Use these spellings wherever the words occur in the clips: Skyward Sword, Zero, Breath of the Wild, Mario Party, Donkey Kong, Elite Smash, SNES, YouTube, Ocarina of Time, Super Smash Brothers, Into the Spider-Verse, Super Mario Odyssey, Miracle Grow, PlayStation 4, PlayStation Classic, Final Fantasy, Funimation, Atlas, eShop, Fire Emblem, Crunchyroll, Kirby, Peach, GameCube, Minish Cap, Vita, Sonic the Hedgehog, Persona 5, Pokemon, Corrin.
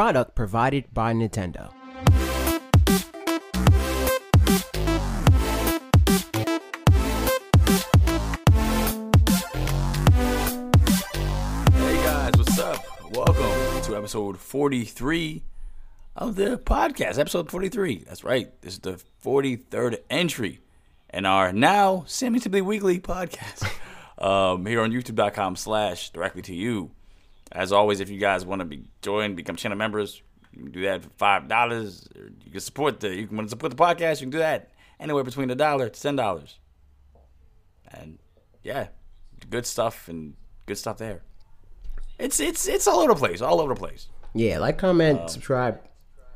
product provided by Nintendo. Hey guys, what's up? Welcome to episode 43 of the podcast. Episode 43. That's right. This is the 43rd entry in our now semi-weekly podcast. Here on youtube.com/directlytoyou. As always, if you guys want to become channel members, you can do that for $5. You can support the podcast, you can do that anywhere between $1 to $10. And yeah, good stuff there. It's all over the place. Yeah, like, comment, subscribe.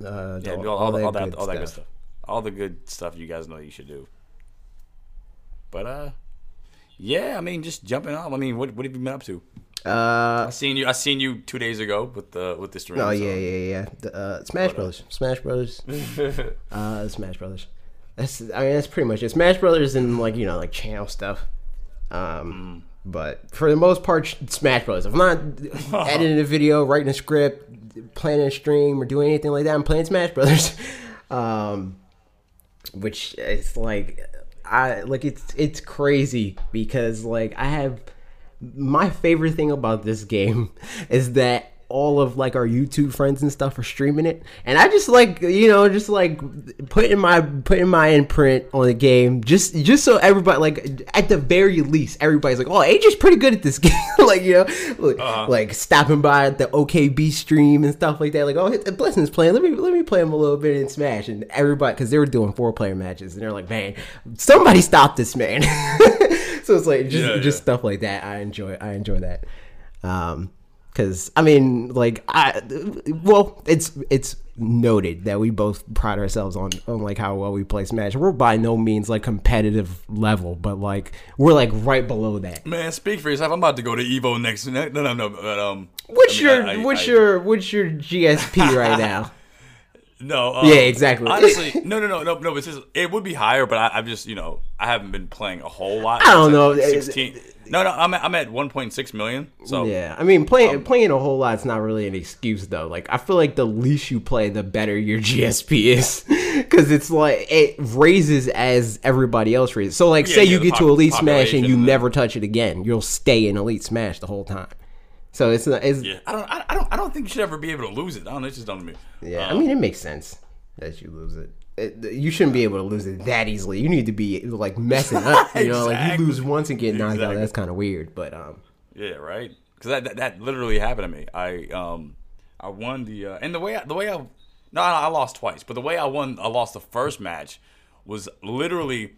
Yeah, do all that good stuff. All the good stuff you guys know you should do. But yeah, I mean, just jumping off. I mean, what have you been up to? I seen you 2 days ago with the stream. Yeah. Smash Brothers. Smash Brothers. That's pretty much it. Smash Brothers and like channel stuff. But for the most part, Smash Brothers. If I'm not editing a video, writing a script, planning a stream, or doing anything like that, I'm playing Smash Brothers. Which it's like. It's crazy because I have my favorite thing about this game is that all of our YouTube friends and stuff are streaming it, and I just putting my imprint on the game just so everybody, at the very least, everybody's like, oh, AJ's pretty good at this game. Stopping by at the OKB stream and stuff like that, oh, Blessing's playing, let me play him a little bit in Smash, and everybody, because they were doing 4-player matches, and they're like, man, somebody stop this man. So it's just stuff like that. I enjoy that. Because, I mean, it's noted that we both pride ourselves on how well we play Smash. We're by no means, competitive level, but, we're, right below that. Man, speak for yourself. I'm about to go to EVO next. No. But, What's your GSP right now? No. Yeah, exactly. Honestly, no. It would be higher, but I've just, I haven't been playing a whole lot. I don't know. 16. No, I'm at 1.6 million. So yeah, I mean, playing a whole lot is not really an excuse though. I feel like the least you play, the better your GSP is, because it's it raises as everybody else raises. So you get to Elite Smash and you never touch it again, you'll stay in Elite Smash the whole time. So it's not. I don't think you should ever be able to lose it. I don't know. It's just dumb to me. Yeah, I mean, it makes sense that you lose it. You shouldn't be able to lose it that easily. You need to be messing up. You know, you lose once and get knocked out. That's kind of weird, but yeah, right. Because that literally happened to me. I won the and I lost twice. But the way I lost the first match was literally.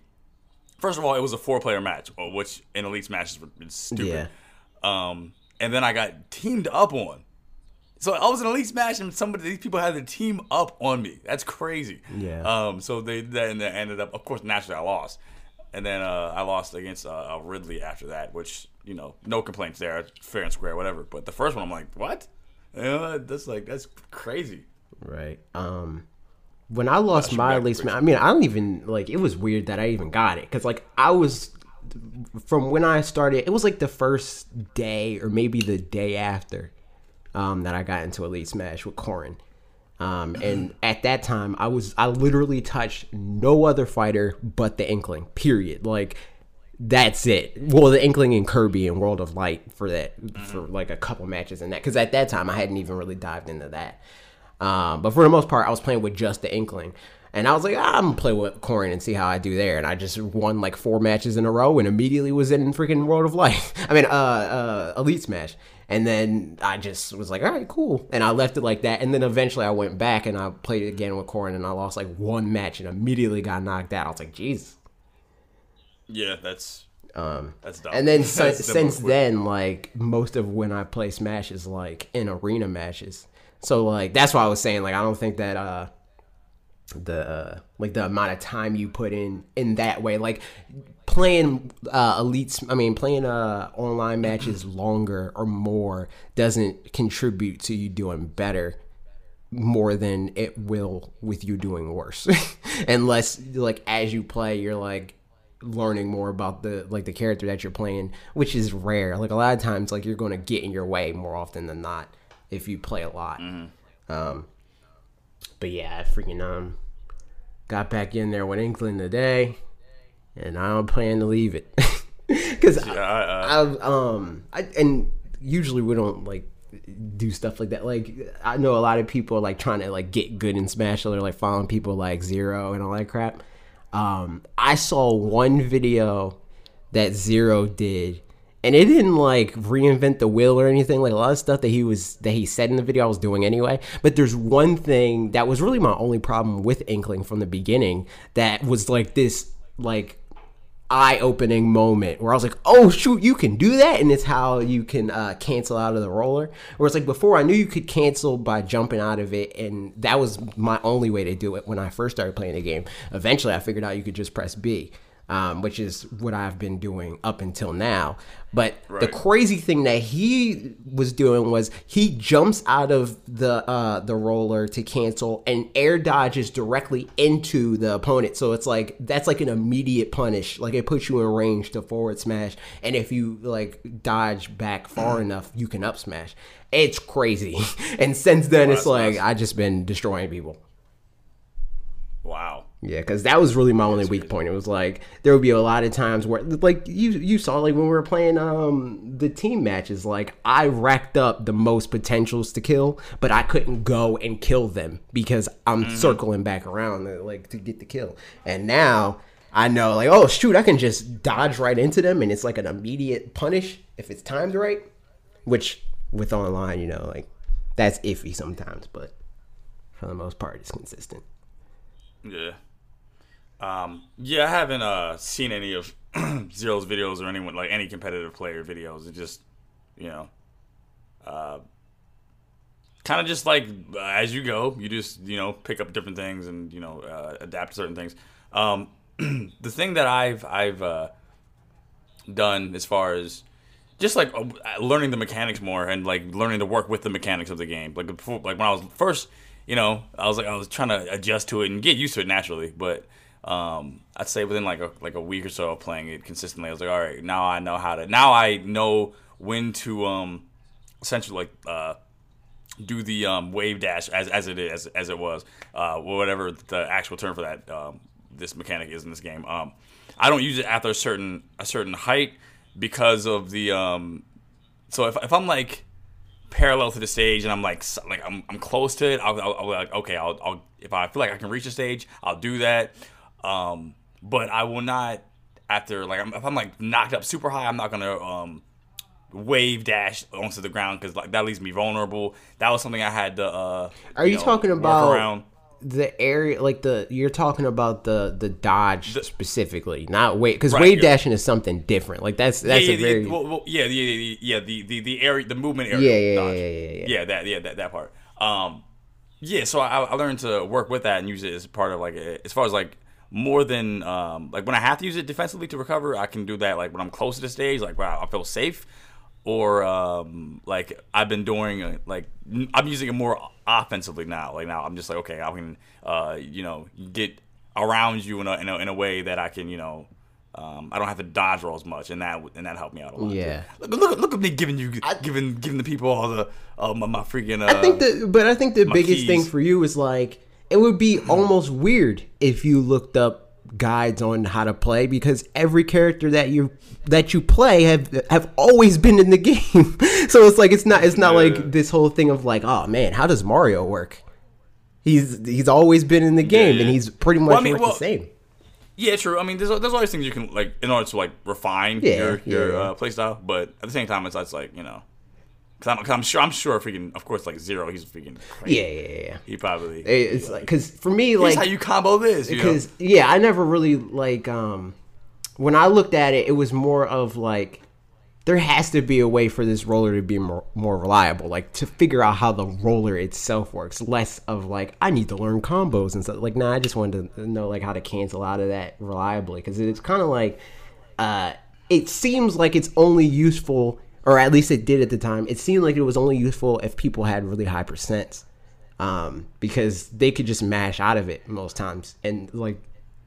First of all, it was a 4-player match, which in Elite Smash is stupid. Yeah. And then I got teamed up on. So I was in Elite Smash, and these people had to team up on me. That's crazy. Yeah. So they ended up, of course, naturally I lost, and then I lost against Ridley after that, which no complaints there, fair and square, whatever. But the first one, I'm like, what? That's crazy. Right. When I lost my Elite Smash, I don't even it was weird that I even got it because I was. From when I started, it was the first day or maybe the day after that I got into Elite Smash with Corrin. And at that time, I literally touched no other fighter but the Inkling, period. That's it. Well, the Inkling and Kirby and World of Light for a couple matches and that. Because at that time, I hadn't even really dived into that. But for the most part, I was playing with just the Inkling. And I was like, I'm going to play with Corrin and see how I do there. And I just won 4 matches in a row and immediately was in freaking World of Light. I mean, Elite Smash. And then I just was like, all right, cool. And I left it like that. And then eventually I went back and I played it again with Corrin and I lost 1 match and immediately got knocked out. I was like, jeez. Yeah, that's dumb. And then since then, most of when I play Smash is in arena matches. So that's why I was saying I don't think that the amount of time you put in that way, playing online matches longer or more doesn't contribute to you doing better more than it will with you doing worse. Unless as you play, you're learning more about the character that you're playing, which is rare. A lot of times you're going to get in your way more often than not if you play a lot. But yeah, I freaking got back in there with Inkling today, and I don't plan to leave it because I usually we don't like do stuff like that. Like I know a lot of people are like trying to like get good in Smash, so they're like following people like Zero and all that crap. I saw one video that Zero did, and it didn't like reinvent the wheel or anything. Like a lot of stuff that he said in the video I was doing anyway. But there's one thing that was really my only problem with Inkling from the beginning that was like this like eye-opening moment where I was like, oh shoot, you can do that. And it's how you can cancel out of the roller, where it's like before I knew you could cancel by jumping out of it, and that was my only way to do it when I first started playing the game. Eventually I figured out you could just press B, which is what I've been doing up until now. But right. The crazy thing that he was doing was he jumps out of the roller to cancel and air dodges directly into the opponent. So it's like that's like an immediate punish. Like it puts you in range to forward smash, and if you like dodge back far enough, you can up smash. It's crazy. And since then, it's like I just been destroying people. Wow. Yeah, because that was really my only weak point. It was like there would be a lot of times where, like you saw, like when we were playing the team matches, like I racked up the most potentials to kill, but I couldn't go and kill them because I'm circling back around like to get the kill. And now I know, like, oh shoot, I can just dodge right into them, and it's like an immediate punish if it's timed right. Which with online, you know, like that's iffy sometimes, but for the most part, it's consistent. Yeah. I haven't seen any of Zero's videos or anyone like any competitive player videos. It just, you know, kind of just like as you go, you just, you know, pick up different things and, you know, adapt to certain things. The thing that I've done as far as just like learning the mechanics more and like learning to work with the mechanics of the game, like before, like when I was first, you know, I was trying to adjust to it and get used to it naturally, but. I'd say within like a week or so of playing it consistently, I was like, all right, now I know when to essentially like do the wave dash as it was whatever the actual term for that this mechanic is in this game. I don't use it after a certain height because of the so if I'm like parallel to the stage and I'm like I'm close to it, I'll like okay, I'll if I feel like I can reach the stage, I'll do that. But I will not after like if I'm like knocked up super high, I'm not gonna wave dash onto the ground because like that leaves me vulnerable. That was something I had to. Are you talking about the area like the you're talking about the dodge specifically, not wave because wave dashing is something different. Like the area, the movement area. That part. So I learned to work with that and use it as part of like as far as like. More than like when I have to use it defensively to recover, I can do that. Like when I'm close to the stage, like wow, I feel safe, or like I've been doing like I'm using it more offensively now. Like now I'm just like okay, I can you know get around you in a way that I can you know I don't have to dodge roll as much, and that helped me out a lot. Yeah, look at me giving the people all the my freaking. I think the biggest keys. Thing for you is like. It would be almost weird if you looked up guides on how to play because every character that you play have always been in the game. So it's like it's not like this whole thing of like, oh man, how does Mario work? He's always been in the game and he's pretty much the same. Yeah, true. I mean, there's always things you can like in order to like refine your play style, but at the same time, it's like you know. Because I'm sure freaking, of course, like Zero, he's freaking crazy. Yeah. He probably. It's like, because for me, like. Here's how you combo this, you know? Because, yeah, I never really, like, when I looked at it, it was more of, like, there has to be a way for this roller to be more reliable. Like, to figure out how the roller itself works. Less of, like, I need to learn combos and stuff. Like, nah, I just wanted to know, like, how to cancel out of that reliably. Because it's kind of like, it seems like it's only useful. Or at least it did at the time. It seemed like it was only useful if people had really high percents, because they could just mash out of it most times, and like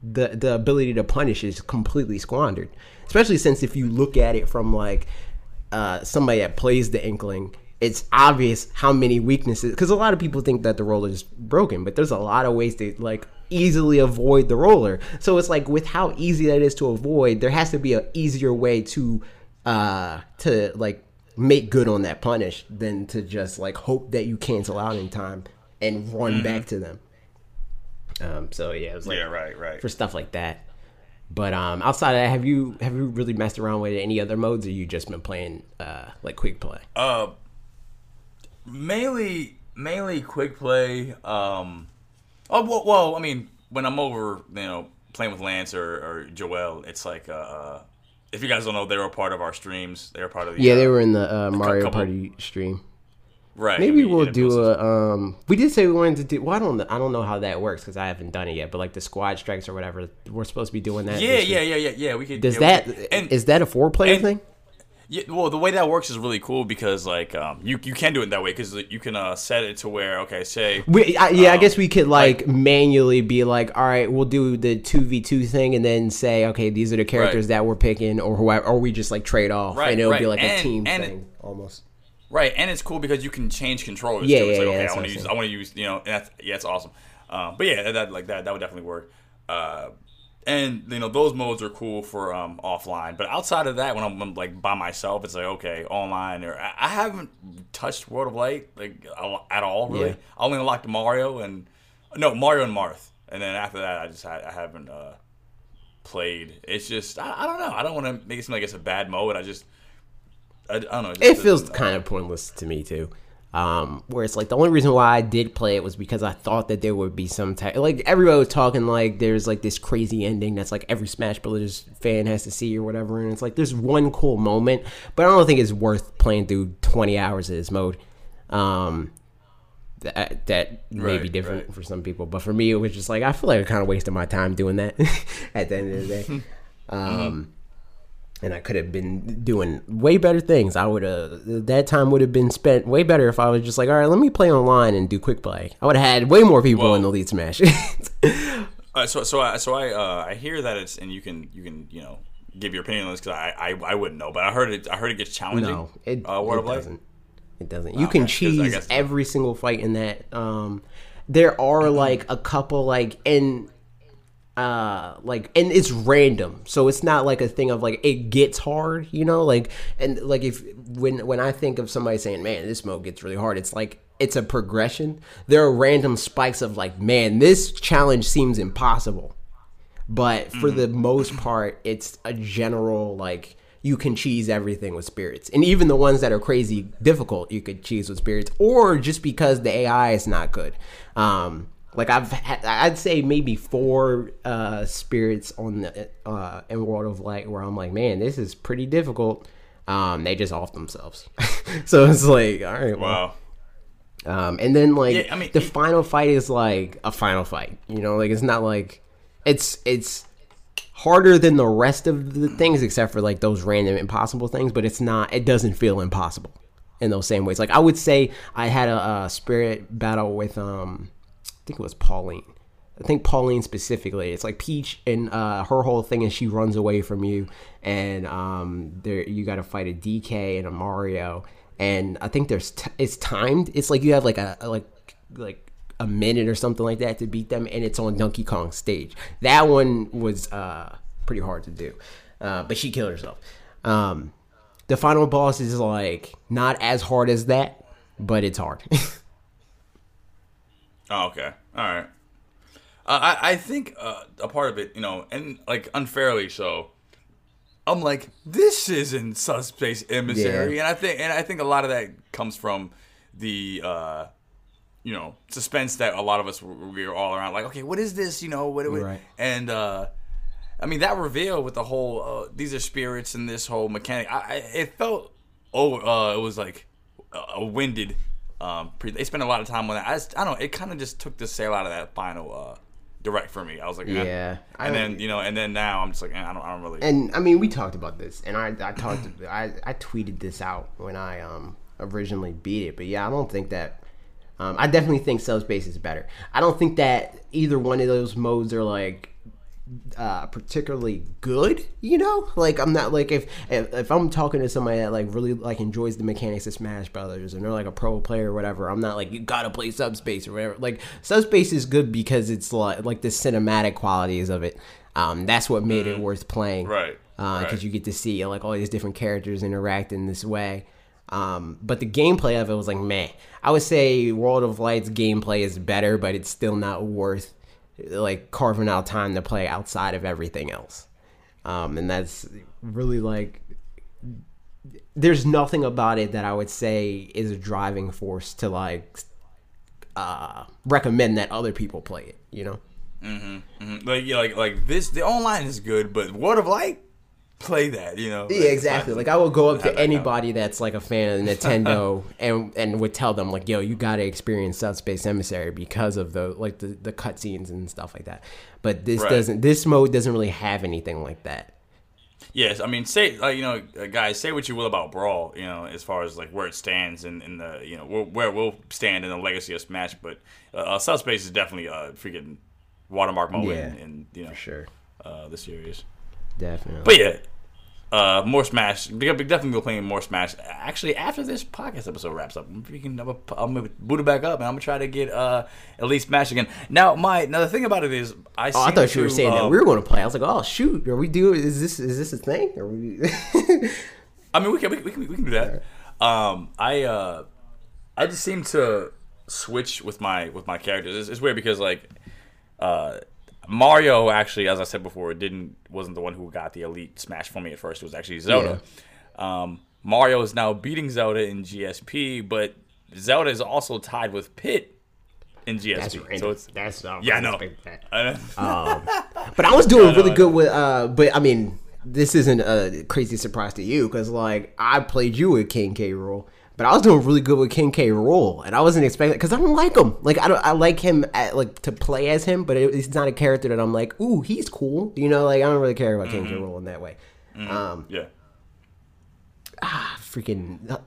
the ability to punish is completely squandered. Especially since if you look at it from like somebody that plays the Inkling, it's obvious how many weaknesses, because a lot of people think that the roller is broken, but there's a lot of ways to like easily avoid the roller. So it's like, with how easy that is to avoid, there has to be an easier way to like make good on that punish than to just like hope that you cancel out in time and run back to them. So yeah, it was like for stuff like that. But outside of that, have you really messed around with any other modes, or you just been playing like quick play? Mainly quick play. Well, I mean, when I'm over, you know, playing with Lance or Joel, it's like if you guys don't know, they were part of our streams. They were part of the they were in the Mario Party stream. Right. Maybe we'll do a we did say we wanted to do. Well, I don't know how that works because I haven't done it yet. But like the squad strikes or whatever, we're supposed to be doing that. Yeah. We could. Is that a 4-player thing? Yeah. Well, the way that works is really cool because like you can do it that way because you can set it to where I guess we could like manually be like, all right, we'll do the 2v2 thing and then say, okay, these are the characters that we're picking or whoever, or we just like trade off and it'll be like a team thing almost. Right, and it's cool because you can change controllers. Yeah, too. It's like, okay, I want to use, you know, and that's awesome. But yeah, that would definitely work. And you know, those modes are cool for offline. But outside of that, when I'm like by myself, it's like okay, online. Or I haven't touched World of Light like at all really. Yeah. I only unlocked Mario and Marth, and then after that, I haven't played. It's just I don't know. I don't want to make it seem like it's a bad mode. I don't know. It feels kind of pointless to me too. Where it's like the only reason why I did play it was because I thought that there would be some type, like everybody was talking like there's like this crazy ending that's like every Smash Brothers fan has to see or whatever, and it's like there's one cool moment, but I don't think it's worth playing through 20 hours of this mode. That may be different for some people, but for me it was just like I feel like I kind of wasted my time doing that at the end of the day. And I could have been doing way better things. I would have, that time would have been spent way better if I was just like, all right, let me play online and do quick play. I would have had way more people in Elite Smash. I hear that it's, and you can you know give your opinion on this because I wouldn't know, but I heard it gets challenging. No, World of Light doesn't. It doesn't. You can cheese every single fight in that. There are like a couple and it's random, so it's not like a thing of like it gets hard, you know, like, and like if when I think of somebody saying, man, this mode gets really hard, it's like it's a progression. There are random spikes of like, man, this challenge seems impossible, but for the most part it's a general like you can cheese everything with spirits, and even the ones that are crazy difficult you could cheese with spirits or just because the AI is not good. Like I'd say maybe 4 spirits on the in World of Light where I'm like, man, this is pretty difficult. They just off themselves, so it's like, all right, wow. And then like the final fight is like a final fight, you know, like it's not like it's harder than the rest of the things except for like those random impossible things, but it's not. It doesn't feel impossible in those same ways. Like I would say I had a spirit battle with I think it was Pauline. I think Pauline specifically. It's like Peach and her whole thing is she runs away from you, and there you got to fight a DK and a Mario, and I think there's it's timed. It's like you have like a minute or something like that to beat them, and it's on Donkey Kong stage. That one was pretty hard to do, but she killed herself. The final boss is like not as hard as that, but it's hard. Oh, okay. All right. I think a part of it, you know, and like unfairly so, I'm like, this isn't Subspace Emissary, yeah. and I think a lot of that comes from the you know suspense that a lot of us we were all around, like, okay, what is this? You know, what? Right. And I mean that reveal with the whole these are spirits and this whole mechanic, it felt it was like a winded. They spent a lot of time on that. I don't know. It kind of just took the sail out of that final direct for me. I was like, yeah. And then now I'm just like, I don't really. And I mean, we talked about this, and I tweeted this out when I originally beat it. But yeah, I don't think that. I definitely think Subspace is better. I don't think that either one of those modes are like particularly good, you know? Like, I'm not, like, if I'm talking to somebody that, like, really, like, enjoys the mechanics of Smash Brothers and they're, like, a pro player or whatever, I'm not, like, you gotta play Subspace or whatever. Like, Subspace is good because it's, like the cinematic qualities of it. That's what made it worth playing. Right. Because you get to see, like, all these different characters interact in this way. But the gameplay of it was, like, meh. I would say World of Light's gameplay is better, but it's still not worth, like, carving out time to play outside of everything else. And that's really, like, there's nothing about it that I would say is a driving force to, like, recommend that other people play it, you know? Like, yeah, like this, the online is good, but World of Light, play that, you know? Yeah, exactly. Like, I will go up to anybody that's, like, a fan of Nintendo and would tell them, like, yo, you gotta experience Subspace Emissary because of the, like, the cutscenes and stuff like that. But this doesn't, this mode doesn't really have anything like that. Yes, I mean, say, like, you know, guys, say what you will about Brawl, you know, as far as, like, where it stands in the, you know, where we'll stand in the legacy of Smash, but Subspace is definitely a freaking watermark mode in you know, for sure. The series. Definitely. But yeah, more Smash. We'll definitely be playing more Smash. Actually, after this podcast episode wraps up, I'm gonna boot it back up, and I'm gonna try to get Elite Smash again. Now, now the thing about it is, I thought you were saying that we were gonna play. I was like, oh shoot, are we doing? Is this a thing? Are we? I mean, we can do that. I just seem to switch with my characters. It's weird because like, Mario actually, as I said before, wasn't the one who got the Elite Smash for me at first. It was actually Zelda. Yeah. Mario is now beating Zelda in GSP, but Zelda is also tied with Pit in GSP. That's right. So that's yeah, I know. But I was doing really good with. But I mean, this isn't a crazy surprise to you because like I played you with King K. Rool. But I was doing really good with King K. Rool, and I wasn't expecting because I don't like him. Like I like him like to play as him, but it's not a character that I'm like, ooh, he's cool. You know, like I don't really care about King K. Rool in that way.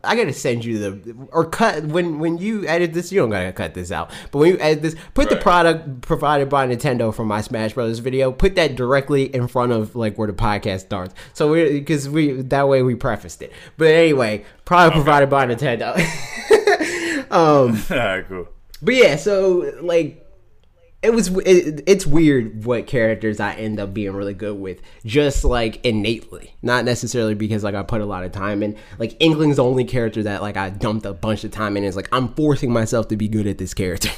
I gotta send you the or cut when you edit this. You don't gotta cut this out, but when you edit this, put the product provided by Nintendo for my Smash Brothers video. Put that directly in front of like where the podcast starts, so because we that way we prefaced it. But anyway, product provided by Nintendo. All right, cool. But yeah, so like. It's weird what characters I end up being really good with, just like innately, not necessarily because like I put a lot of time in. Like Inkling's the only character that like I dumped a bunch of time in. Is like I'm forcing myself to be good at this character.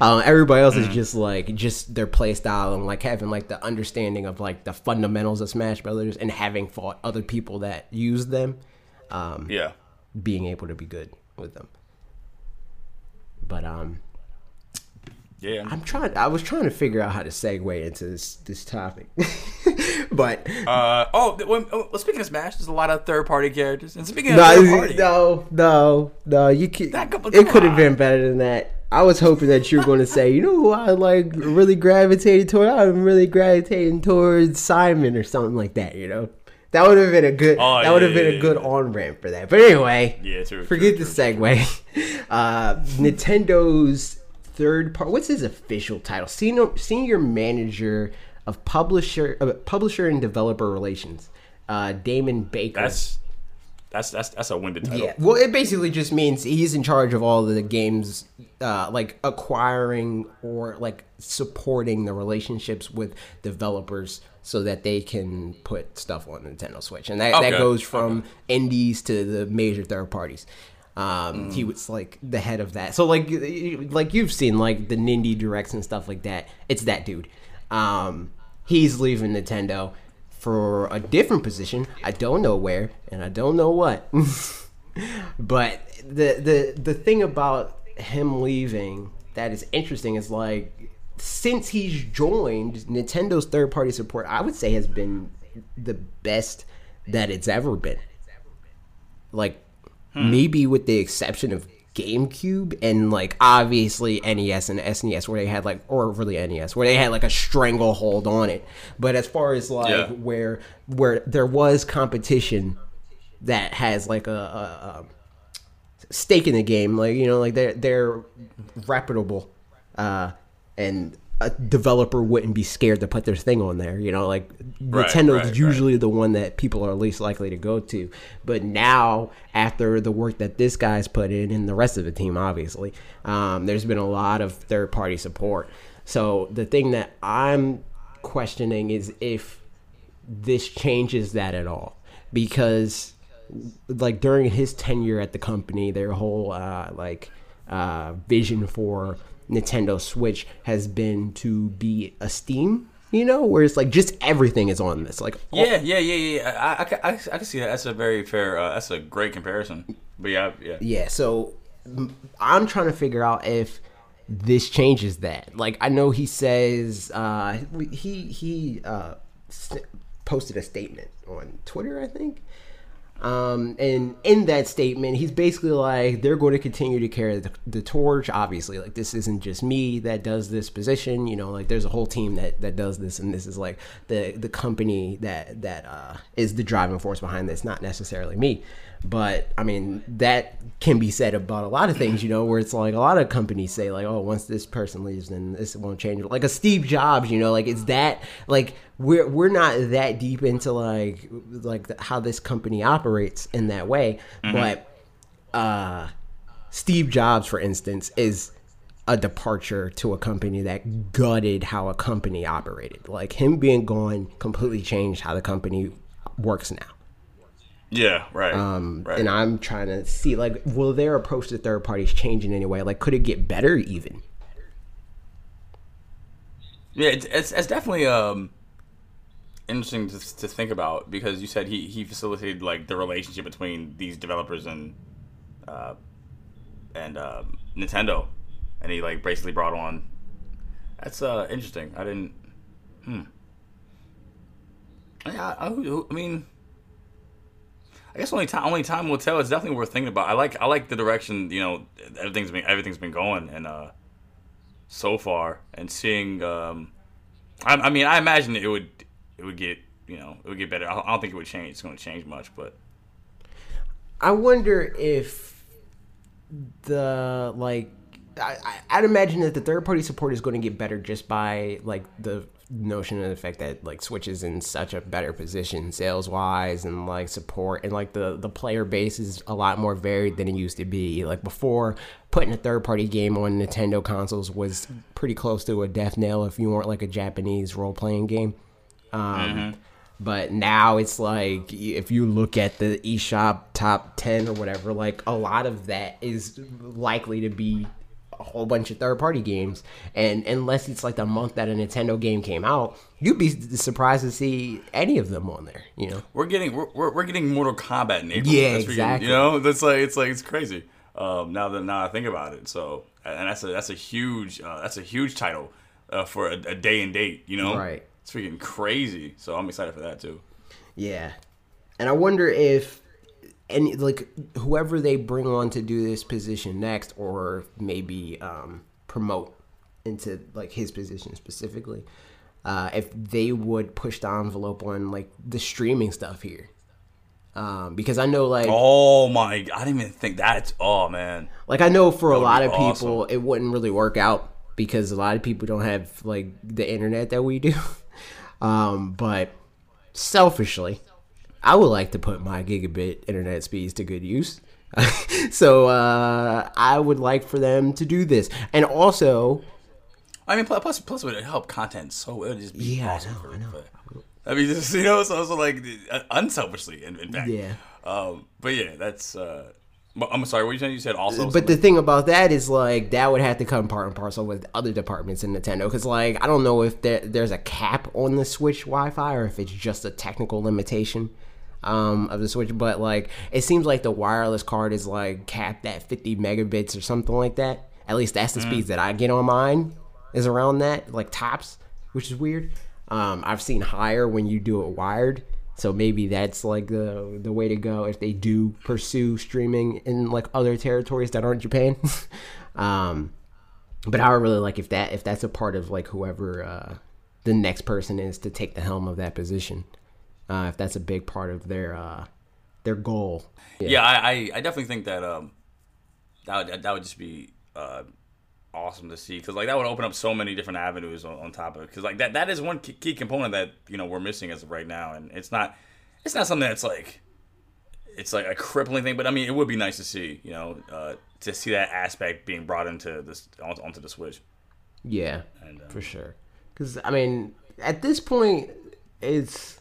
Everybody else is just their play style and like having like the understanding of like the fundamentals of Smash Brothers and having fought other people that use them. Being able to be good with them, but Yeah, I was trying to figure out how to segue into this topic, but well, speaking of Smash, there's a lot of third-party characters, and speaking of third-party, no, you can't. It could have been better than that. I was hoping that you were going to say, you know, who I like really gravitated toward. I'm really gravitating towards Simon or something like that. You know, that would have been a good. Oh, that would have been a good on ramp for that. But anyway, forget the segue. Nintendo's. Third part. What's his official title? Senior Manager of Publisher and Developer Relations. Damon Baker. That's a winded title. Yeah. Well, it basically just means he's in charge of all of the games, like acquiring or like supporting the relationships with developers so that they can put stuff on Nintendo Switch, and that goes from indies to the major third parties. He was like the head of that, so like you've seen like the Nindy Directs and stuff like that. It's that dude. He's leaving Nintendo for a different position. I don't know where and I don't know what. But the thing about him leaving that is interesting is like since he's joined, Nintendo's third party support I would say has been the best that it's ever been. Like. Maybe with the exception of GameCube and like obviously NES and SNES where they had like or really NES where they had like a stranglehold on it. But as far as like where there was competition that has like a stake in the game, like you know, like they're reputable and a developer wouldn't be scared to put their thing on there, you know, like Nintendo's usually the one that people are least likely to go to. But now, after the work that this guy's put in and the rest of the team, obviously, there's been a lot of third-party support. So the thing that I'm questioning is if this changes that at all, because like during his tenure at the company, their whole vision for Nintendo Switch has been to be a Steam, you know, where it's like just everything is on this. Like, yeah. I can see that. That's a very fair. That's a great comparison. But yeah. So I'm trying to figure out if this changes that. Like, I know he says he posted a statement on Twitter, I think. And in that statement, he's basically like, they're going to continue to carry the torch, obviously. Like, this isn't just me that does this position, you know, like, there's a whole team that does this, and this is, like, the company that is the driving force behind this, not necessarily me. But, I mean, that can be said about a lot of things, you know, where it's like a lot of companies say, like, oh, once this person leaves, then this won't change. Like a Steve Jobs, you know, like, it's that, like, we're not that deep into, like how this company operates in that way. Mm-hmm. But Steve Jobs, for instance, is a departure to a company that gutted how a company operated. Like, him being gone completely changed how the company works now. Yeah, right. And I'm trying to see, like, will their approach to third parties change in any way? Like, could it get better even? Yeah, it's definitely interesting to think about, because you said he facilitated, like, the relationship between these developers and Nintendo, and he, like, basically brought on. That's interesting. I didn't. Yeah, I mean. I guess only time will tell. It's definitely worth thinking about. I like the direction, you know, everything's been going, and so far, and seeing. I mean, I imagine it would get, you know, it would get better. I don't think it would change. It's going to change much, but I wonder if the like I'd imagine that the third party support is going to get better just by like the notion of the fact that like Switch is in such a better position sales wise and like support, and like the player base is a lot more varied than it used to be. Like before, putting a third party game on Nintendo consoles was pretty close to a death knell if you weren't like a Japanese role playing game. Mm-hmm. But now it's like, if you look at the eShop top 10 or whatever, like a lot of that is likely to be a whole bunch of third-party games, and unless it's like the month that a Nintendo game came out, you'd be surprised to see any of them on there. You know, we're getting Mortal Kombat in April. Yeah, that's exactly. You know, that's like it's crazy. Now I think about it, so and that's a huge title for a day and date. You know, right? It's freaking crazy. So I'm excited for that too. Yeah, and I wonder if. And like whoever they bring on to do this position next, or maybe promote into like his position specifically, if they would push the envelope on like the streaming stuff here, because I know like I didn't even think that's all, man. Like I know for a lot of people it wouldn't really work out because a lot of people don't have like the internet that we do, but selfishly. I would like to put my gigabit internet speeds to good use. So I would like for them to do this. And also... I mean, plus it would help content, so it would just be awesome. Yeah, I know. I mean, just, you know, it's also like unselfishly, in fact. Yeah. But yeah, that's... I'm sorry, what were you saying? You said also... But the thing about that is, like, that would have to come part and parcel with other departments in Nintendo. Because, like, I don't know if there's a cap on the Switch Wi-Fi or if it's just a technical limitation. Of the Switch, but like it seems like the wireless card is like capped at 50 megabits or something like that. At least that's the speeds that I get on mine is around that, like tops, which is weird. I've seen higher when you do it wired, so maybe that's like the way to go if they do pursue streaming in like other territories that aren't Japan. But I would really like if that's a part of like whoever the next person is to take the helm of that position. If that's a big part of their goal. Yeah, I definitely think that that would just be awesome to see, because like that would open up so many different avenues on top of it. Because like that is one key component that, you know, we're missing as of right now, and it's not something that's like, it's like a crippling thing. But I mean, it would be nice to see, you know, to see that aspect being brought into this onto the Switch. Yeah, and, for sure. Because I mean, at this point, it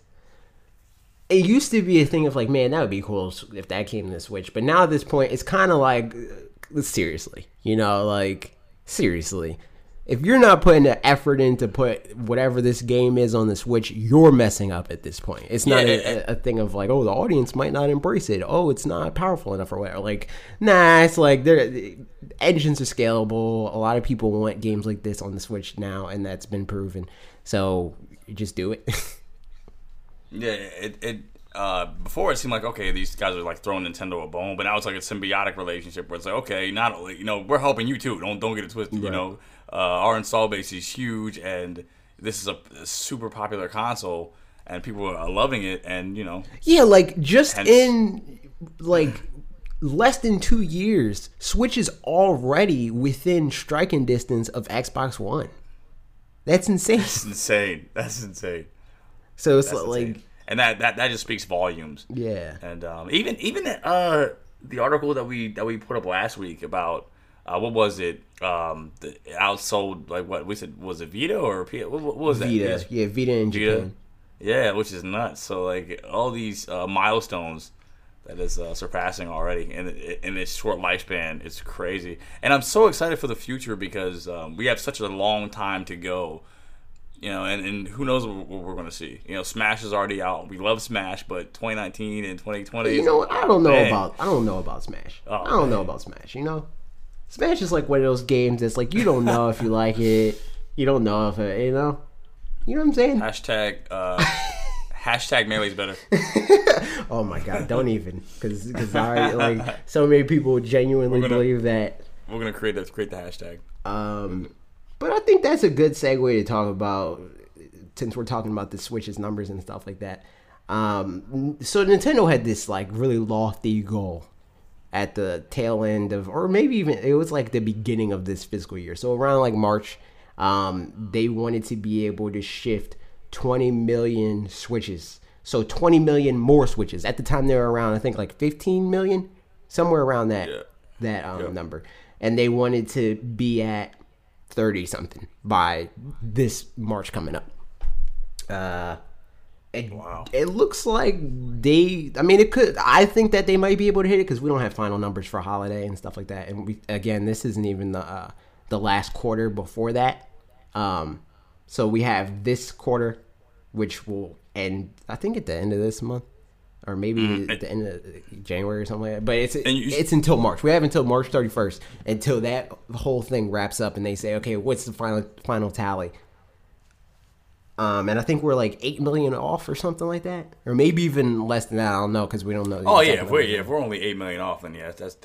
used to be a thing of like, man, that would be cool if that came to the Switch. But now at this point, it's kind of like, seriously, you know, like seriously, if you're not putting the effort in to put whatever this game is on the Switch, you're messing up at this point. It's not a thing of like, oh, the audience might not embrace it. Oh, it's not powerful enough or whatever. Like, nah, it's like the engines are scalable. A lot of people want games like this on the Switch now, and that's been proven. So you just do it. Yeah, before it seemed like, okay, these guys are like throwing Nintendo a bone, but now it's like a symbiotic relationship where it's like, okay, not only, you know, we're helping you too. Don't get it twisted, right. You know. Our install base is huge, and this is a super popular console, and people are loving it, and, you know. Yeah, like, just in, like, less than 2 years, Switch is already within striking distance of Xbox One. That's insane. That's insane. So it's like... And that just speaks volumes. Yeah. And even the article that we put up last week about... what was it? The outsold, like, what we said, was it Vita or what was that? Vita, yes. Yeah, Vita in Japan. Yeah, which is nuts. So like all these milestones that is surpassing already in this short lifespan, it's crazy. And I'm so excited for the future because we have such a long time to go, you know. And who knows what we're gonna see? You know, Smash is already out. We love Smash, but 2019 and 2020. You know what? I don't know about Smash. Oh, I don't know about Smash. You know. Smash is like one of those games that's like, you don't know if you like it. You don't know if it, you know? You know what I'm saying? Hashtag Melee's better. Oh my God, don't even. Because like, so many people genuinely believe that. We're going to create the hashtag. But I think that's a good segue to talk about, since we're talking about the Switch's numbers and stuff like that. So Nintendo had this like really lofty goal at the tail end of, or maybe even, it was like the beginning of this fiscal year. So around like March, they wanted to be able to shift 20 million Switches. So 20 million more Switches. At the time they were around, I think like 15 million, somewhere around that, yeah. Number. And they wanted to be at 30 something by this March coming up. Wow. It looks like I think that they might be able to hit it because we don't have final numbers for holiday and stuff like that. And we, again, this isn't even the last quarter before that. So we have this quarter, which will end, I think, at the end of this month, or maybe at the end of January or something like that. But it's until March. We have until March 31st until that whole thing wraps up and they say, okay, what's the final tally? And I think we're like 8 million off or something like that, or maybe even less than that. I don't know because we don't know. Oh yeah, if we're only 8 million off, then yeah, that's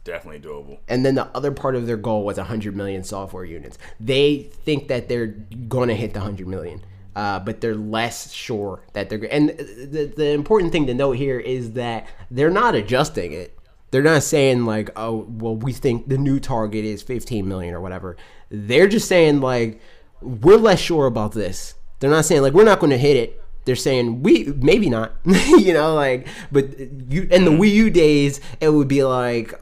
definitely doable. And then the other part of their goal was 100 million software units. They think that they're gonna hit the 100 million, but they're less sure that they're. And the important thing to note here is that they're not adjusting it. They're not saying like, oh, well, we think the new target is 15 million or whatever. They're just saying like, we're less sure about this. They're not saying like we're not going to hit it. They're saying we maybe not. You know, like, but you in the Wii U days, it would be like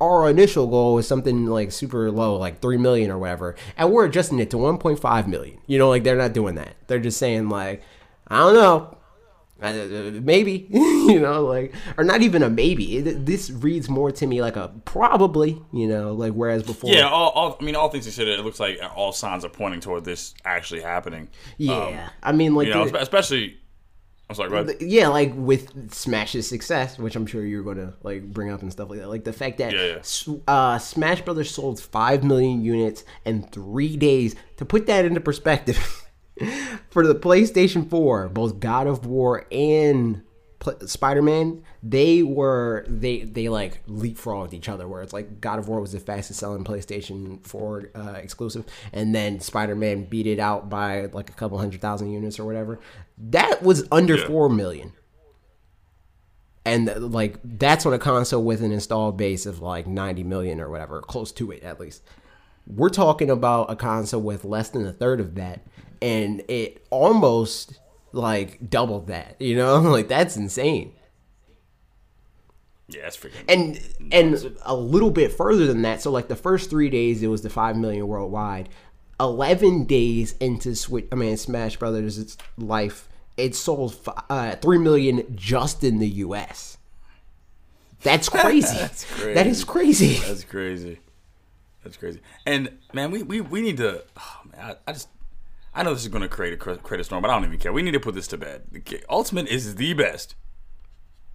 our initial goal was something like super low, like 3 million or whatever, and we're adjusting it to 1.5 million. You know, like they're not doing that. They're just saying like, I don't know, maybe. You know, like, or not even a maybe. This reads more to me like a probably, you know, like, whereas before, yeah, all things considered, it looks like all signs are pointing toward this actually happening. Yeah, I mean, like, you know, especially, I'm sorry, go ahead. Yeah, like with Smash's success, which I'm sure you're gonna like bring up and stuff like that, like the fact that Smash Brothers sold 5 million units in 3 days. To put that into perspective, for the PlayStation 4, both God of War and Spider-Man, they like leapfrogged each other, where it's like God of War was the fastest selling PlayStation 4 exclusive, and then Spider-Man beat it out by like a couple 100,000 units or whatever. That was under 4 million. And like that's on a console with an installed base of like 90 million or whatever, close to it at least. We're talking about a console with less than a third of that, and it almost like doubled that, you know? Like, that's insane. Yeah, that's freaking and a little bit further than that. So like the first 3 days it was the 5 million worldwide. 11 days into Smash Brothers' life, it sold 3 million just in the U.S. That's crazy. That's crazy. And man, we need to. Oh, man, I know this is going to create a storm, but I don't even care. We need to put this to bed. Ultimate is the best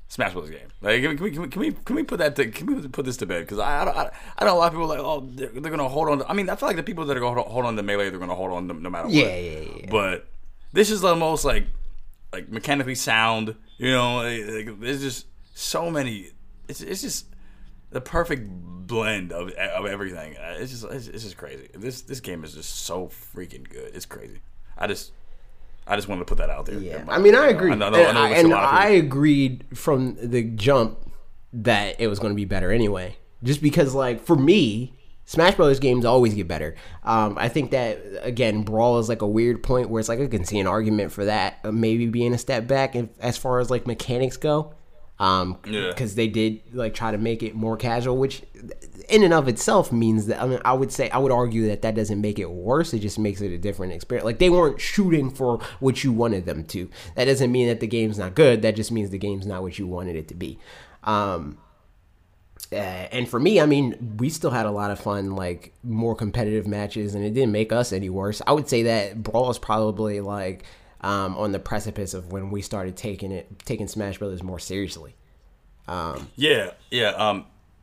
Smash Bros. game. Like, can we put that? Can we put this to bed? Because I know a lot of people are like, oh, they're going to hold on. I mean, I feel like the people that are going to hold on to Melee, they're going to hold on no matter what. Yeah. But this is the most like mechanically sound. You know, like, there's just so many. It's just the perfect blend of everything. It's just crazy. This game is just so freaking good. It's crazy. I just wanted to put that out there. Yeah, I mean, I agree. I agreed from the jump that it was going to be better anyway. Just because, like, for me, Smash Brothers games always get better. I think that, again, Brawl is like a weird point where it's like I can see an argument for that maybe being a step back as far as like mechanics go. Because they did like try to make it more casual, which in and of itself means that I would argue that doesn't make it worse. It just makes it a different experience. Like, they weren't shooting for what you wanted them to. That doesn't mean that the game's not good. That just means the game's not what you wanted it to be. And for me, I mean, we still had a lot of fun, like more competitive matches, and it didn't make us any worse. I would say that Brawl is probably like on the precipice of when we started taking Smash Brothers more seriously.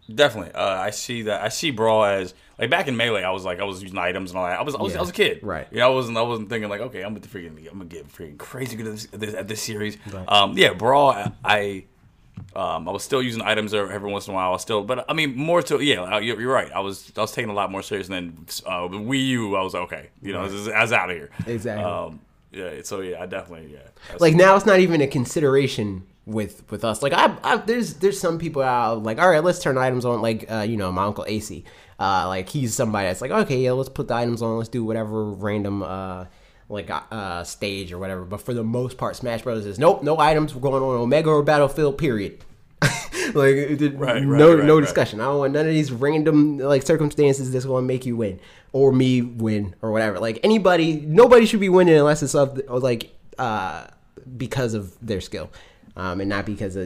Definitely. I see Brawl as like back in Melee, I was using items and all that. I was a kid, right? Yeah, you know, I wasn't thinking like, okay, I'm gonna get freaking crazy good at this series. Right. Brawl, I was still using items every once in a while. You're right. I was taking a lot more serious, and then Wii U, I was okay. You know, right. I was out of here. Exactly. Now it's not even a consideration with us. Like, there's some people out like, all right, let's turn items on. Like, my uncle AC, like he's somebody that's like, okay, yeah, let's put the items on. Let's do whatever random, stage or whatever. But for the most part, Smash Brothers is nope, no items. We're going on Omega or Battlefield, period. No discussion. I don't want none of these random like circumstances that's going to make you win or me win or whatever. Like, nobody should be winning unless it's because of their skill, and not because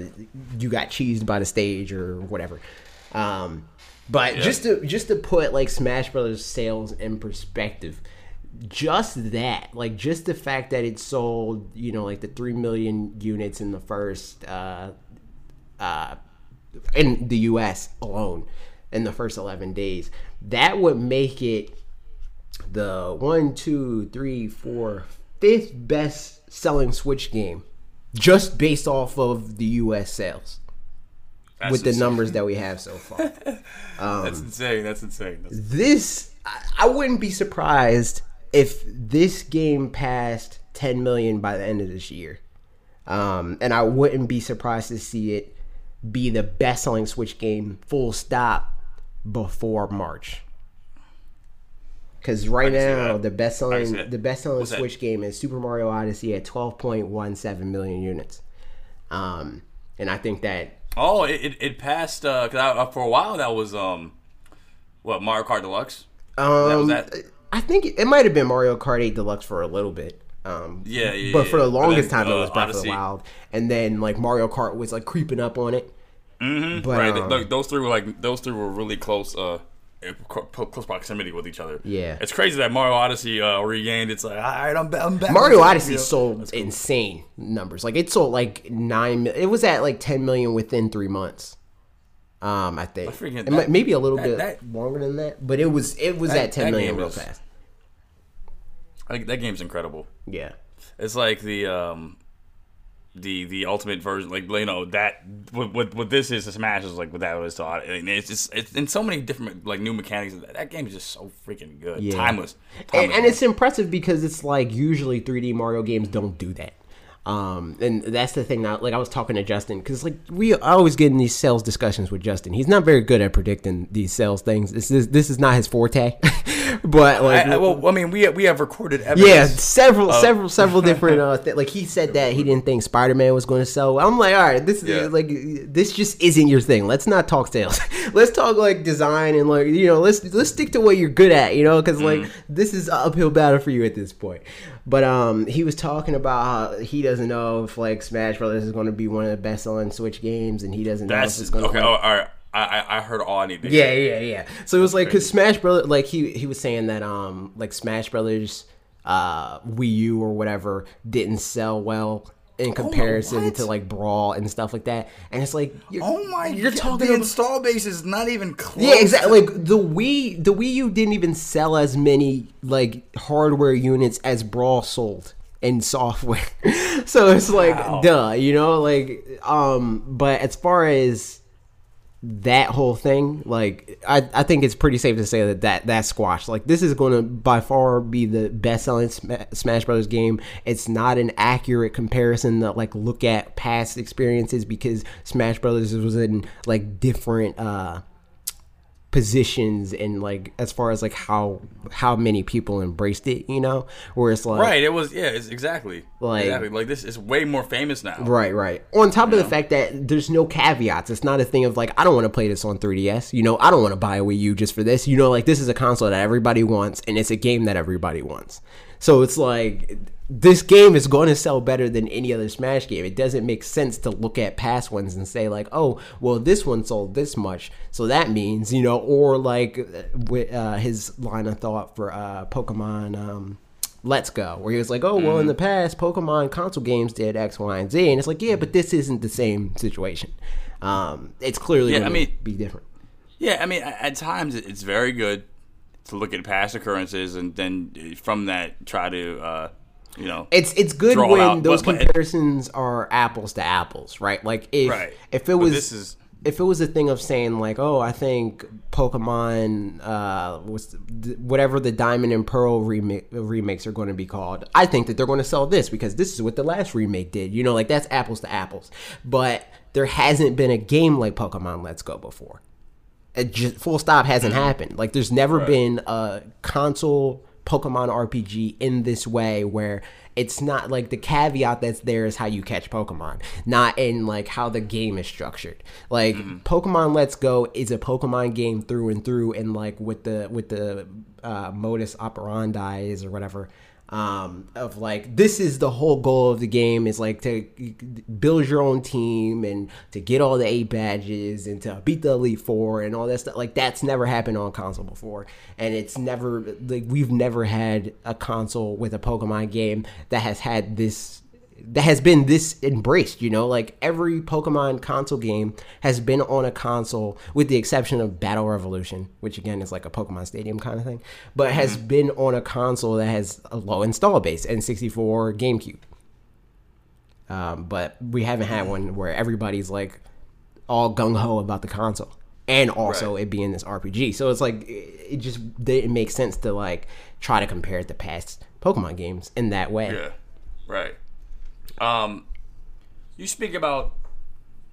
you got cheesed by the stage or whatever. Just to put like Smash Brothers sales in perspective. Just that, like, just the fact that it sold, like the 3 million units in the first. In the U.S. alone in the first 11 days, that would make it the 5th best selling Switch game just based off of the U.S. sales. That's with insane. The numbers that we have so far. That's insane. I wouldn't be surprised if this game passed 10 million by the end of this year. And I wouldn't be surprised to see it be the best-selling Switch game, full stop, before March. Because right now, the best-selling Switch game is Super Mario Odyssey at 12.17 million units. And I think that... Oh, it passed... for a while, that was, Mario Kart Deluxe? I think it might have been Mario Kart 8 Deluxe for a little bit. But for the longest time, it was Breath of the Wild, and then like Mario Kart was like creeping up on it. Mm-hmm. But, right, those three were really close, close proximity with each other. Yeah, it's crazy that Mario Odyssey regained. It's like, all right, I'm back. Mario Odyssey sold insane numbers. Like, it sold like 9. It was at like 10 million within 3 months. I think maybe a little bit longer than that, but it was at 10 million real fast. That game's incredible. Yeah, it's like the ultimate version. Like, that what this is to Smash is like what that was to Odyssey. I mean, it's in so many different like new mechanics. That game is just so freaking good, timeless. And it's impressive because it's like usually 3D Mario games don't do that. And that's the thing that, like, I was talking to Justin, because, like, I always get in these sales discussions with Justin. He's not very good at predicting these sales things. This is not his forte. But, like, we have recorded evidence. Yeah, several different like, he said that he didn't think Spider-Man was going to sell. I'm like, all right, this is like, this just isn't your thing. Let's not talk sales. Let's talk, like, design, and, like, you know, let's stick to what you're good at, you know, because like, this is an uphill battle for you at this point. But he was talking about how he doesn't know if, like, Smash Brothers is going to be one of the best on Switch games, and he doesn't know if it's going to. Okay, all right. I heard all I need to hear. Yeah. So it was like, because Smash Brothers, like, he was saying that like, Smash Brothers Wii U or whatever didn't sell well in comparison to, like, Brawl and stuff like that. And it's like, the install base is not even close. Yeah, exactly. Like, the Wii U didn't even sell as many, like, hardware units as Brawl sold in software. So it's like, duh, you know, like, but as far as that whole thing, like, I think it's pretty safe to say that squashed. Like, this is going to by far be the best-selling Smash Brothers game. It's not an accurate comparison to, like, look at past experiences, because Smash Brothers was in, like, different positions, and, like, as far as, like, how many people embraced it, you know, where it's like, right, it was, yeah, it's exactly like, this is way more famous now, right, on top of the fact that there's no caveats. It's not a thing of, like, I don't want to play this on 3DS, you know, I don't want to buy a Wii U just for this, you know, like, this is a console that everybody wants, and it's a game that everybody wants. So it's like, this game is going to sell better than any other Smash game. It doesn't make sense to look at past ones and say, like, oh, well, this one sold this much, so that means, you know, or, like, with his line of thought for Pokemon Let's Go, where he was like, oh, well, in the past, Pokemon console games did X, Y, and Z, and it's like, yeah, but this isn't the same situation. It's clearly going to be different. Yeah, I mean, at times it's very good to look at past occurrences and then from that try to you know, it's good when those comparisons are apples to apples, right? Like if it was a thing of saying, like, oh, I think Pokemon was whatever the Diamond and Pearl remakes are going to be called, I think that they're going to sell this because this is what the last remake did. You know, like, that's apples to apples. But there hasn't been a game like Pokemon Let's Go before. It just, full stop, hasn't happened. Like, there's never been a console Pokemon RPG in this way, where it's not like the caveat that's there is how you catch Pokemon, not in, like, how the game is structured. Like, Pokemon Let's Go is a Pokemon game through and through, and, like, with the modus operandi is or whatever, of, like, this is the whole goal of the game, is, like, to build your own team and to get all the 8 badges and to beat the Elite Four and all that stuff. Like, that's never happened on console before, and it's never, like, we've never had a console with a Pokemon game that has had this, that has been this embraced, you know? Like, every Pokemon console game has been on a console, with the exception of Battle Revolution, which, again, is like a Pokemon Stadium kind of thing, but has been on a console that has a low install base, N64, GameCube. But we haven't had one where everybody's, like, all gung-ho about the console, and also it being this RPG. So it's like, it just didn't make sense to, like, try to compare it to past Pokemon games in that way. Yeah, right. You speak about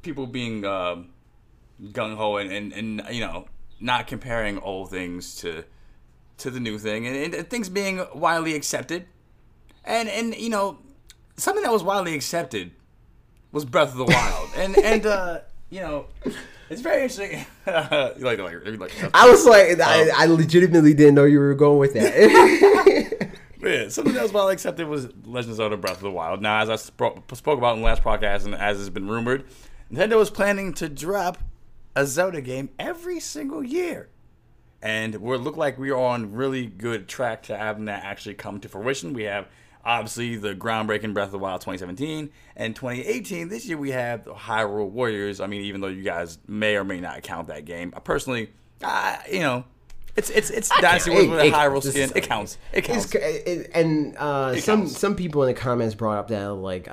people being gung-ho and you know, not comparing old things to the new thing, and things being widely accepted, and you know, something that was widely accepted was Breath of the Wild, and you know, it's very interesting. I was like, I legitimately didn't know you were going with that. Yeah, something that was well accepted was Legend of Zelda Breath of the Wild. Now, as I spoke about in the last podcast, and as has been rumored, Nintendo is planning to drop a Zelda game every single year. And we look like we are on really good track to having that actually come to fruition. We have, obviously, the groundbreaking Breath of the Wild 2017, and 2018, this year we have the Hyrule Warriors. I mean, even though you guys may or may not count that game, I personally, you know, It's Dynasty Warriors with a Hyrule skin. It counts. It counts. Some people in the comments brought up that, like,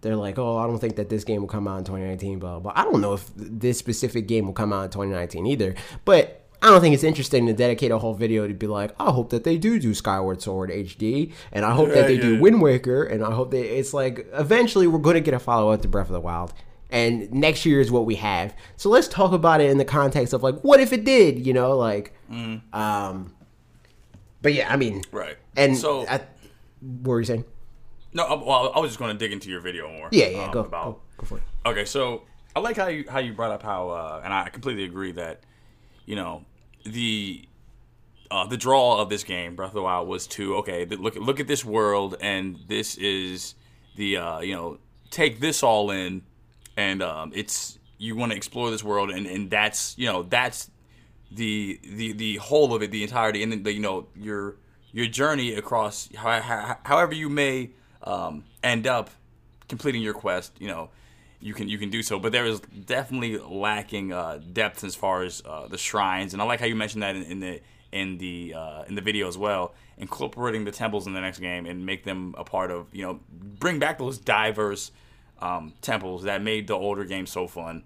they're like, oh, I don't think that this game will come out in 2019, blah, blah, blah. I don't know if this specific game will come out in 2019 either, but I don't think it's interesting to dedicate a whole video to be like, I hope that they do Skyward Sword HD, and I hope that they do Wind Waker, and I hope that it's like, eventually we're going to get a follow-up to Breath of the Wild, and next year is what we have. So let's talk about it in the context of like, what if it did, you know, like, but yeah, I mean, right. And so, what were you saying? No, well, I was just going to dig into your video more. Yeah, go for it. Okay, so I like how you brought up how, and I completely agree that, you know, the draw of this game, Breath of the Wild, was to, okay, look at this world, and this is the, you know, take this all in, and it's, you want to explore this world, and that's, you know, that's the whole of it, the entirety, and then, you know, your journey across, however you may end up completing your quest, you know, you can do so. But there is definitely lacking depth as far as the shrines, and I like how you mentioned that in the video as well, incorporating the temples in the next game and make them a part of, you know, bring back those diverse temples that made the older game so fun.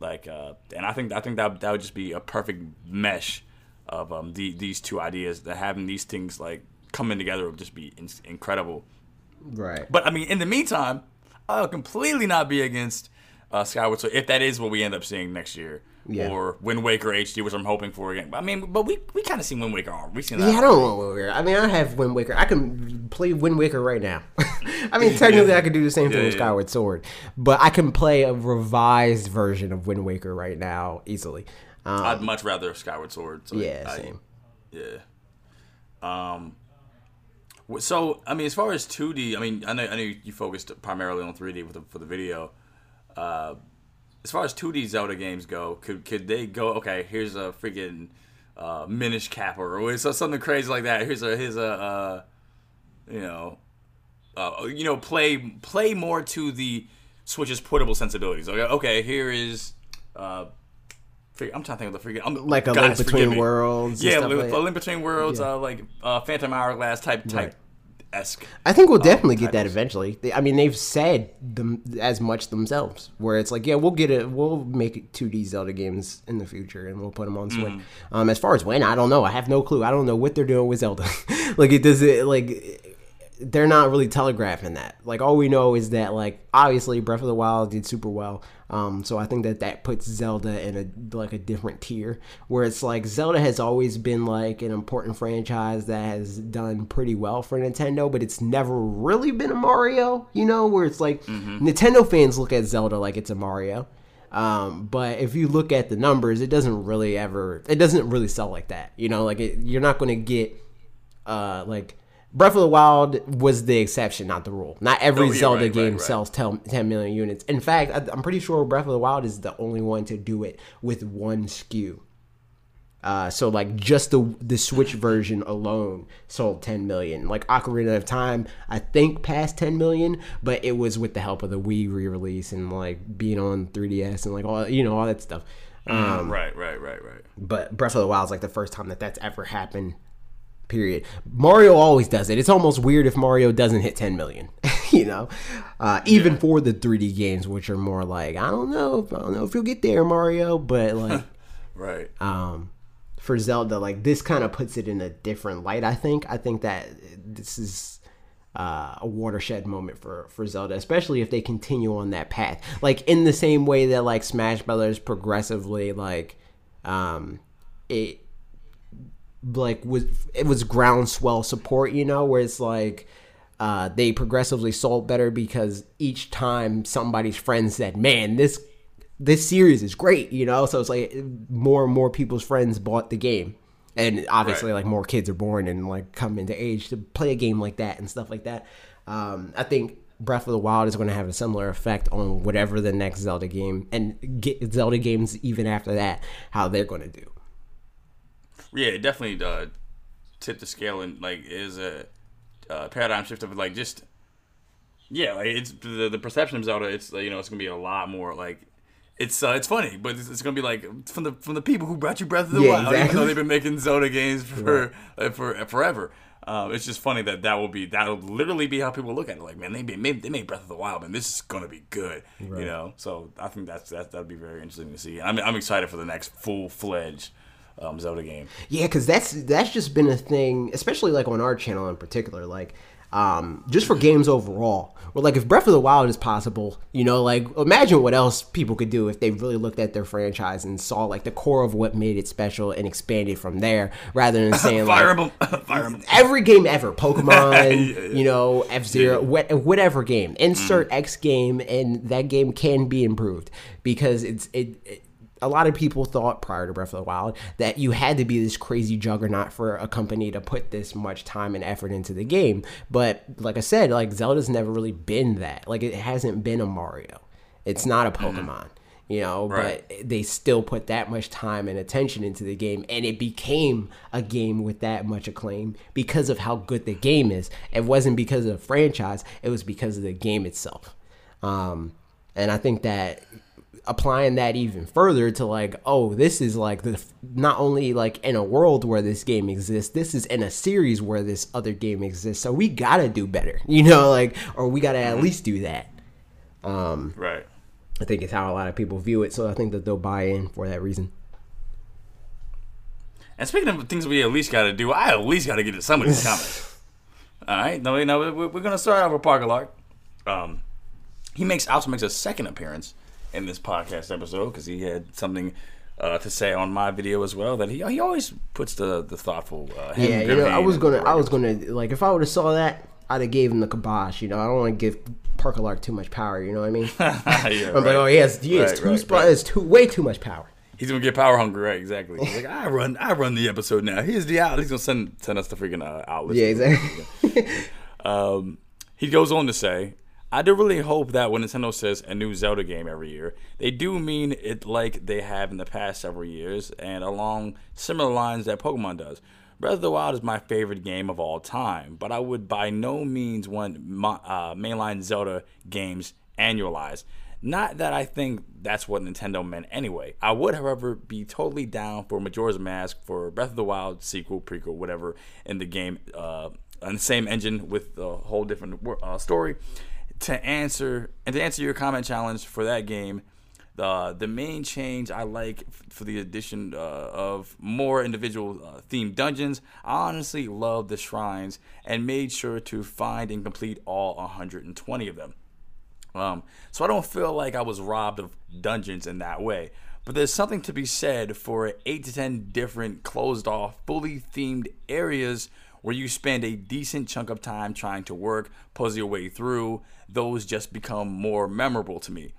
Like, and I think that would just be a perfect mesh of these two ideas, that having these things like coming together would just be incredible. Right. But I mean, in the meantime, I'll completely not be against Skyward Sword if that is what we end up seeing next year, or Wind Waker HD, which I'm hoping for again. I mean, but we kind of seen Wind Waker already. We seen that. Yeah, I don't want Wind Waker. I mean, I have Wind Waker. I can play Wind Waker right now. I mean, technically, I could do the same thing with Skyward Sword, but I can play a revised version of Wind Waker right now easily. I'd much rather Skyward Sword. So yeah, same. Yeah. So, I mean, as far as 2D, I mean, I know you focused primarily on 3D for the video. As far as 2D Zelda games go, could they go, okay, here's a freaking Minish Cap or something crazy like that. Here's a play more to the Switch's portable sensibilities. Okay, here is... I'm trying to think of the freaking... like a Link Between Worlds. Yeah, a Link Between Worlds, Phantom Hourglass type-esque. Right. I think we'll definitely get that eventually. I mean, they've said them as much themselves, where it's like, yeah, we'll make it 2D Zelda games in the future, and we'll put them on Switch. As far as when, I don't know. I have no clue. I don't know what they're doing with Zelda. They're not really telegraphing that. Like, all we know is that, like, obviously Breath of the Wild did super well. So I think that puts Zelda in a different tier, where it's like Zelda has always been like an important franchise that has done pretty well for Nintendo, but it's never really been a Mario, you know, where it's like Nintendo fans look at Zelda like it's a Mario. But if you look at the numbers, it doesn't really sell like that. You know, like you're not going to get Breath of the Wild was the exception, not the rule. Not every Zelda game sells 10 million units. In fact, I'm pretty sure Breath of the Wild is the only one to do it with one SKU. So, like, just the Switch version alone sold 10 million. Like, Ocarina of Time, I think, passed 10 million, but it was with the help of the Wii re-release and, like, being on 3DS and, like, all that stuff. Right. But Breath of the Wild is, like, the first time that that's ever happened. Period. Mario always does it. It's almost weird if Mario doesn't hit 10 million, you know, even for the 3D games, which are more like, I don't know if you'll get there, Mario, but like, right. For Zelda, like this kind of puts it in a different light. I think that this is a watershed moment for Zelda, especially if they continue on that path, like in the same way that like Smash Brothers progressively, like, it was groundswell support, you know, where it's like they progressively sold better because each time somebody's friend said, man, this series is great, you know, so it's like more and more people's friends bought the game, and obviously like more kids are born and like come into age to play a game like that and stuff like that. I think Breath of the Wild is going to have a similar effect on whatever the next Zelda game, and get Zelda games even after that, how they're going to do. Yeah, it definitely tipped the scale, and like is a paradigm shift of like just it's the perception of Zelda. It's you know, it's gonna be a lot more like it's funny, but it's gonna be like from the people who brought you Breath of the Wild. Exactly. Even though they've been making Zelda games for forever. It's just funny that'll literally be how people look at it. Like, man, they made Breath of the Wild, man, this is gonna be good, you know. So I think that'd be very interesting to see. I'm excited for the next full fledged Zelda game. Yeah, because that's just been a thing, especially like on our channel in particular, like just for games overall. Where like if Breath of the Wild is possible, you know, like imagine what else people could do if they really looked at their franchise and saw like the core of what made it special and expanded from there, rather than saying Fire Emblem. Every game ever, Pokemon, yeah, you know, F-Zero, yeah. whatever game, insert X game, and that game can be improved because it's a lot of people thought prior to Breath of the Wild that you had to be this crazy juggernaut for a company to put this much time and effort into the game. But like I said, like Zelda's never really been that. Like it hasn't been a Mario. It's not a Pokemon, you know, right. But they still put that much time and attention into the game, and it became a game with that much acclaim because of how good the game is. It wasn't because of the franchise. It was because of the game itself. And I think that applying that even further to like, oh, this is like the not only like in a world where this game exists, this is in a series where this other game exists, so we gotta do better, you know, like, or we gotta at least do that. Right. I think it's how a lot of people view it, so I think that they'll buy in for that reason. And speaking of things we at least gotta do, I at least gotta get to somebody's comments. All right, no, we're gonna start off with Pargalark. He also makes a second appearance in this podcast episode because he had something to say on my video as well. That he always puts the thoughtful. Yeah, you know, I was gonna like if I would have saw that, I'd have gave him the kibosh. You know, I don't want to give Pargalark too much power. You know what I mean? Yeah, I'm right. Like, oh, he has way too much power. He's gonna get power hungry, right? Exactly. He's like, I run the episode now. Here's the outlet. He's gonna send us the freaking outlet. Yeah, exactly. He goes on to say, I do really hope that when Nintendo says a new Zelda game every year, they do mean it like they have in the past several years and along similar lines that Pokemon does. Breath of the Wild is my favorite game of all time, but I would by no means want mainline Zelda games annualized. Not that I think that's what Nintendo meant anyway. I would, however, be totally down for Majora's Mask, for Breath of the Wild sequel, prequel, whatever, in the game, on the same engine with a whole different story. To answer your comment challenge for that game, the main change I like for the addition of more individual themed dungeons. I honestly love the shrines and made sure to find and complete all 120 of them. So I don't feel like I was robbed of dungeons in that way. But there's something to be said for 8 to 10 different closed off, fully themed areas where you spend a decent chunk of time trying to work, puzzle your way through. Those just become more memorable to me.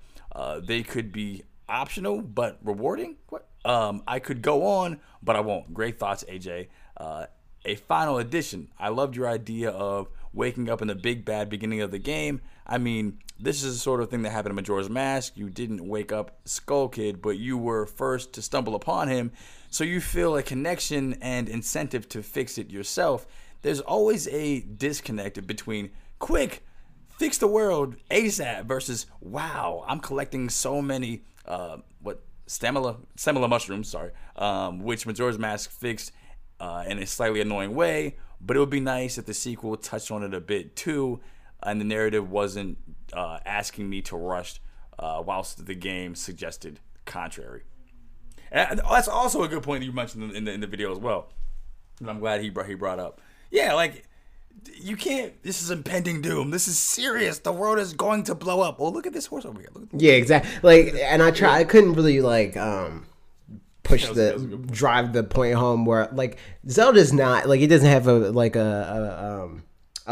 They could be optional, but rewarding. I could go on, but I won't. Great thoughts, AJ. A final addition. I loved your idea of waking up in the big bad beginning of the game. I mean, this is the sort of thing that happened in Majora's Mask. You didn't wake up Skull Kid, but you were first to stumble upon him, so you feel a connection and incentive to fix it yourself. There's always a disconnect between quick, fix the world ASAP versus wow, I'm collecting so many stamina mushrooms, which Majora's Mask fixed in a slightly annoying way, but it would be nice if the sequel touched on it a bit too, and the narrative wasn't asking me to rush whilst the game suggested contrary. And that's also a good point that you mentioned in the video as well, and I'm glad he brought up. Yeah, like, you can't, this is impending doom, this is serious, the world is going to blow up. Oh, look at this horse over here. Yeah, exactly. Like, and I couldn't really like drive the point home where like Zelda's not like, it doesn't have a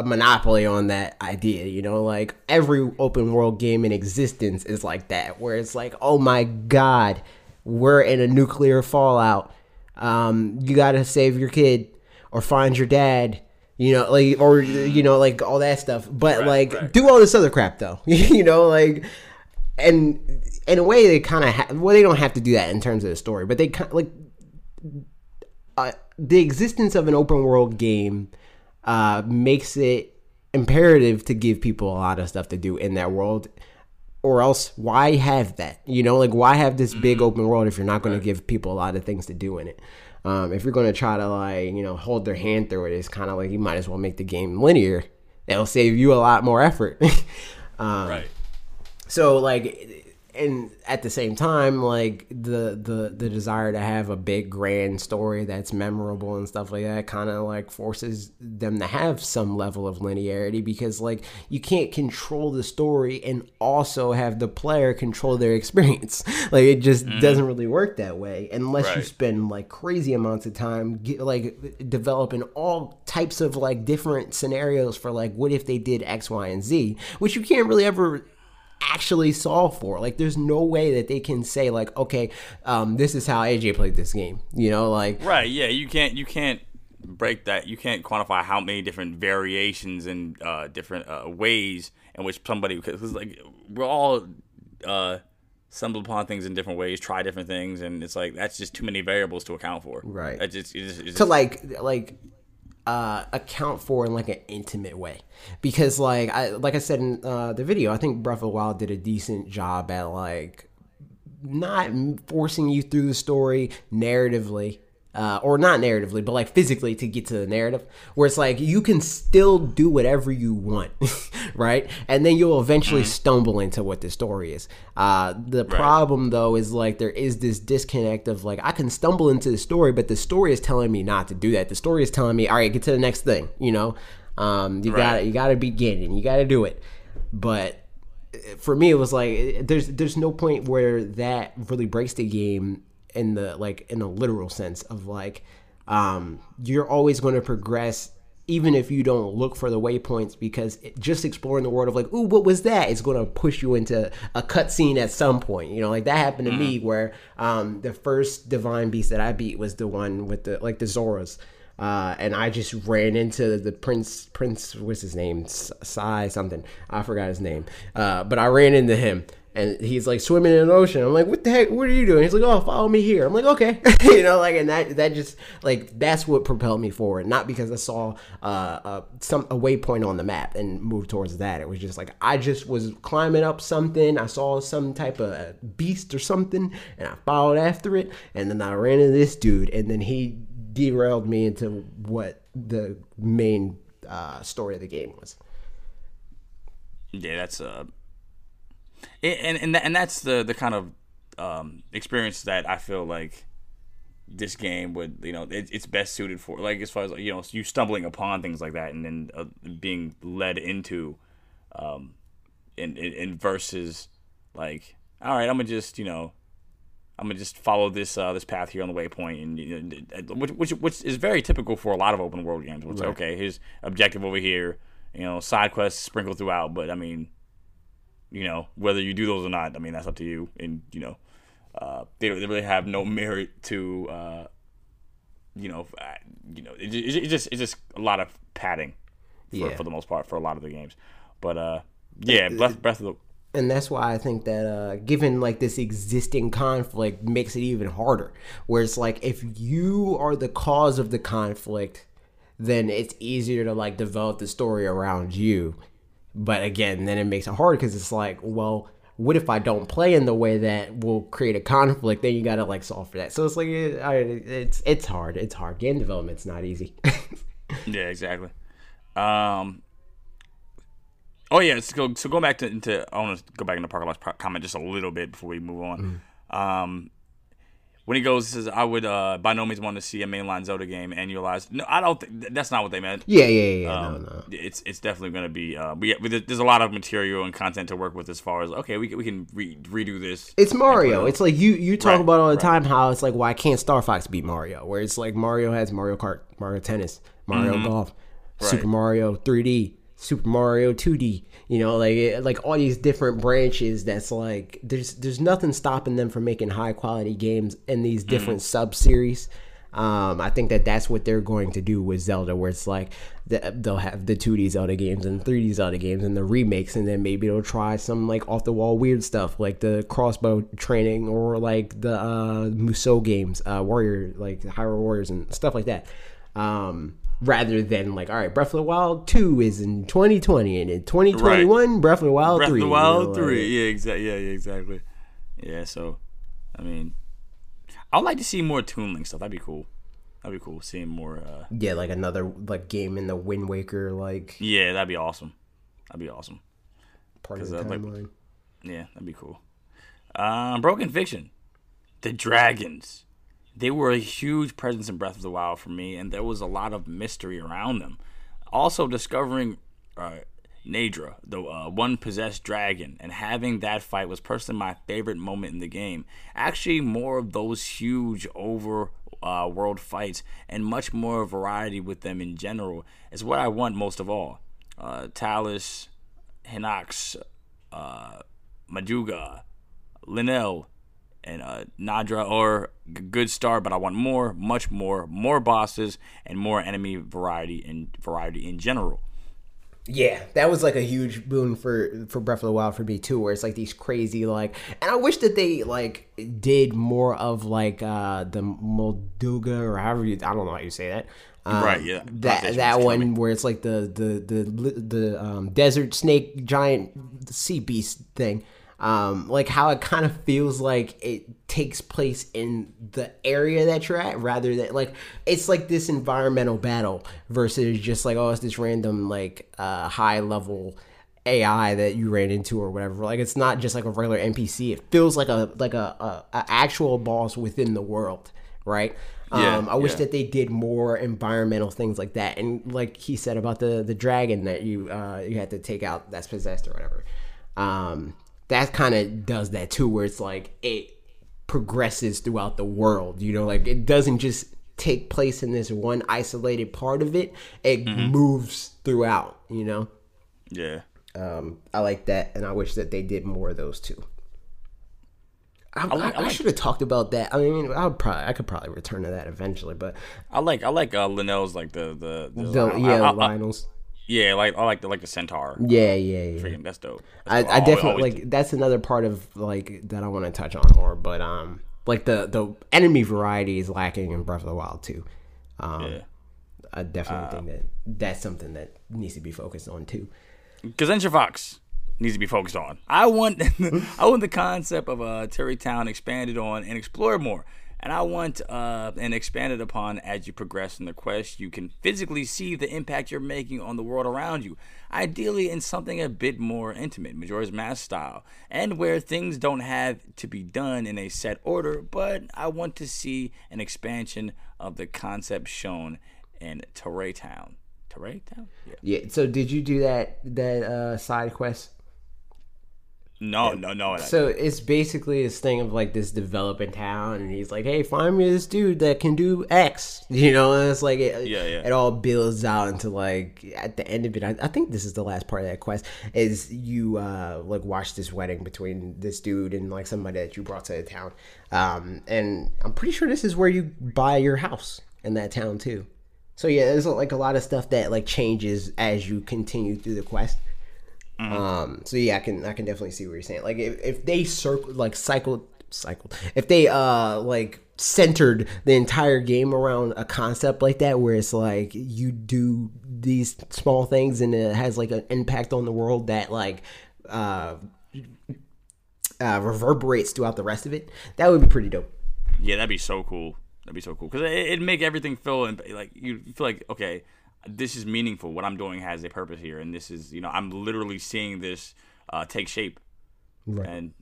monopoly on that idea, you know, like every open world game in existence is like that, where it's like, oh my God, we're in a nuclear fallout. You gotta save your kid or find your dad, you know, like, or, you know, like all that stuff. But do all this other crap though, you know, like, and in a way they kind of, they don't have to do that in terms of the story, but they kind like, the existence of an open world game makes it imperative to give people a lot of stuff to do in that world, or else why have that? You know, like, why have this big open world if you're not going to give people a lot of things to do in it? If you're going to try to, like, you know, hold their hand through it, it's kind of like you might as well make the game linear. That'll save you a lot more effort. So, like, And at the same time, like the desire to have a big grand story that's memorable and stuff like that kind of like forces them to have some level of linearity, because like you can't control the story and also have the player control their experience. Like it just doesn't really work that way unless you spend like crazy amounts of time developing all types of like different scenarios for like what if they did X, Y, and Z, which you can't really ever actually solve for. Like there's no way that they can say like, okay, this is how AJ played this game, you know, like you can't break that. You can't quantify how many different variations and different ways in which somebody, because like we're all stumble upon things in different ways, try different things, and it's like that's just too many variables to account for, right? It's just to like account for in like an intimate way, because like I said in the video, I think Breath of the Wild did a decent job at like not forcing you through the story narratively, or not narratively, but like physically to get to the narrative, where it's like you can still do whatever you want, right? And then you'll eventually stumble into what the story is. The problem though is like there is this disconnect of like I can stumble into the story, but the story is telling me not to do that. The story is telling me, all right, get to the next thing, you know. You gotta begin and you gotta do it. But for me, it was like there's no point where that really breaks the game in the like in a literal sense of like you're always going to progress even if you don't look for the waypoints, because just exploring the world of like, ooh, what was that? It's going to push you into a cutscene at some point. You know, like that happened to me where the first Divine Beast that I beat was the one with the like the Zoras. And I just ran into the Prince, what's his name? Sai something. I forgot his name. But I ran into him. And he's like swimming in an ocean. I'm like, what the heck? What are you doing? He's like, oh, follow me here. I'm like, okay, you know, like, and that just like that's what propelled me forward. Not because I saw a waypoint on the map and moved towards that. It was just like I just was climbing up something. I saw some type of beast or something, and I followed after it. And then I ran into this dude, and then he derailed me into what the main story of the game was. Yeah, that's And that's the kind of experience that I feel like this game would, you know, it's best suited for, like as far as, you know, you stumbling upon things like that and then being led into and versus like, all right, I'm gonna just follow this path here on the waypoint, and you know, which is very typical for a lot of open world games. It's right. Okay, here's objective over here, you know, side quests sprinkled throughout, but I mean, you know, whether you do those or not, I mean, that's up to you. And, you know, they really have no merit to, it's just a lot of padding for the most part for a lot of the games. But, Breath of the... And that's why I think that given like this existing conflict makes it even harder, where it's like if you are the cause of the conflict, then it's easier to like develop the story around you. But again, then it makes it hard because it's like, well, what if I don't play in the way that will create a conflict? Then you got to like solve for that. So it's like, it's hard. It's hard. Game development's not easy. Yeah, exactly. So going back I want to go back into Parker Locke's comment just a little bit before we move on. When he goes, he says, I would by no means want to see a mainline Zelda game annualized. No, I don't think that's not what they meant. Yeah. No. It's definitely going to be. There's a lot of material and content to work with as far as, okay, we can redo this. It's Mario. It's like you talk about all the time how it's like, why can't Star Fox beat Mario? Where it's like Mario has Mario Kart, Mario Tennis, Mario Golf, Super Mario 3D. Super Mario 2D, you know, like all these different branches. That's like there's nothing stopping them from making high quality games in these different sub series. I think that's what they're going to do with Zelda, where it's like they'll have the 2D Zelda games and 3D Zelda games and the remakes, and then maybe they'll try some like off the wall weird stuff like the crossbow training or like the Musou games, warrior like Hyrule Warriors and stuff like that. Rather than like, all right, Breath of the Wild 2 is in 2020, and in 2021, Breath of the Wild 3. Breath of the Wild 3, yeah, exactly. Yeah, so, I mean, I would like to see more Toon Link stuff. That'd be cool, seeing more. Yeah, like another like game in the Wind Waker, like. Yeah, that'd be awesome. Part of the timeline. Yeah, that'd be cool. Broken Fiction. The dragons. They were a huge presence in Breath of the Wild for me, and there was a lot of mystery around them. Also discovering Nadra, the one possessed dragon, and having that fight was personally my favorite moment in the game. Actually, more of those huge overworld fights and much more variety with them in general is what I want most of all. Talos, Hinox, Maduga, Linnell, and Nadra are a good start, but I want more, much more bosses, and more enemy variety in general. Yeah, that was like a huge boon for Breath of the Wild for me too, where it's like these crazy like, and I wish that they like did more of like the Molduga or however you, I don't know how you say that. Right, yeah. That one coming. Where it's like the desert snake giant sea beast thing. Like how it kind of feels like it takes place in the area that you're at rather than like it's like this environmental battle versus just like, oh, it's this random like high level AI that you ran into or whatever. Like it's not just like a regular NPC. It feels like a actual boss within the world, right? Yeah, I wish that they did more environmental things like that. And like he said about the dragon that you had to take out that's possessed or whatever. That kind of does that too, where it's like it progresses throughout the world, you know, like it doesn't just take place in this one isolated part of it. It moves throughout, you know? Yeah. I like that, and I wish that they did more of those too. I should have talked about that. I mean, I could probably return to that eventually, but I like Linnell's like the Lionel's. Yeah, like I like the centaur. Yeah. Freaking, that's dope. I definitely like that's another part of like that I want to touch on more, but like the enemy variety is lacking in Breath of the Wild too. Yeah. I definitely think that's something that needs to be focused on too. Gazentia Fox needs to be focused on. I want the concept of Terrytown expanded on and explored more. And I want and expanded upon as you progress in the quest. You can physically see the impact you're making on the world around you, ideally in something a bit more intimate, Majora's Mask style, and where things don't have to be done in a set order, but I want to see an expansion of the concept shown in Terrytown. Terrytown? Yeah, so did you do that side quest? No. So it's basically this thing of like this developing town, and he's like, "Hey, find me this dude that can do X," you know. And it's like, it all builds out into like at the end of it. I think this is the last part of that quest is you like watch this wedding between this dude and like somebody that you brought to the town. And I'm pretty sure this is where you buy your house in that town too. So yeah, there's like a lot of stuff that like changes as you continue through the quest. Mm-hmm. So yeah, I can definitely see what you're saying. Like if they like centered the entire game around a concept like that, where it's like you do these small things and it has like an impact on the world that like reverberates throughout the rest of it, that would be pretty dope. Yeah, that'd be so cool. Because it'd make everything feel like you feel like, okay, this is meaningful. What I'm doing has a purpose here, and this is, you know, I'm literally seeing this take shape, right? And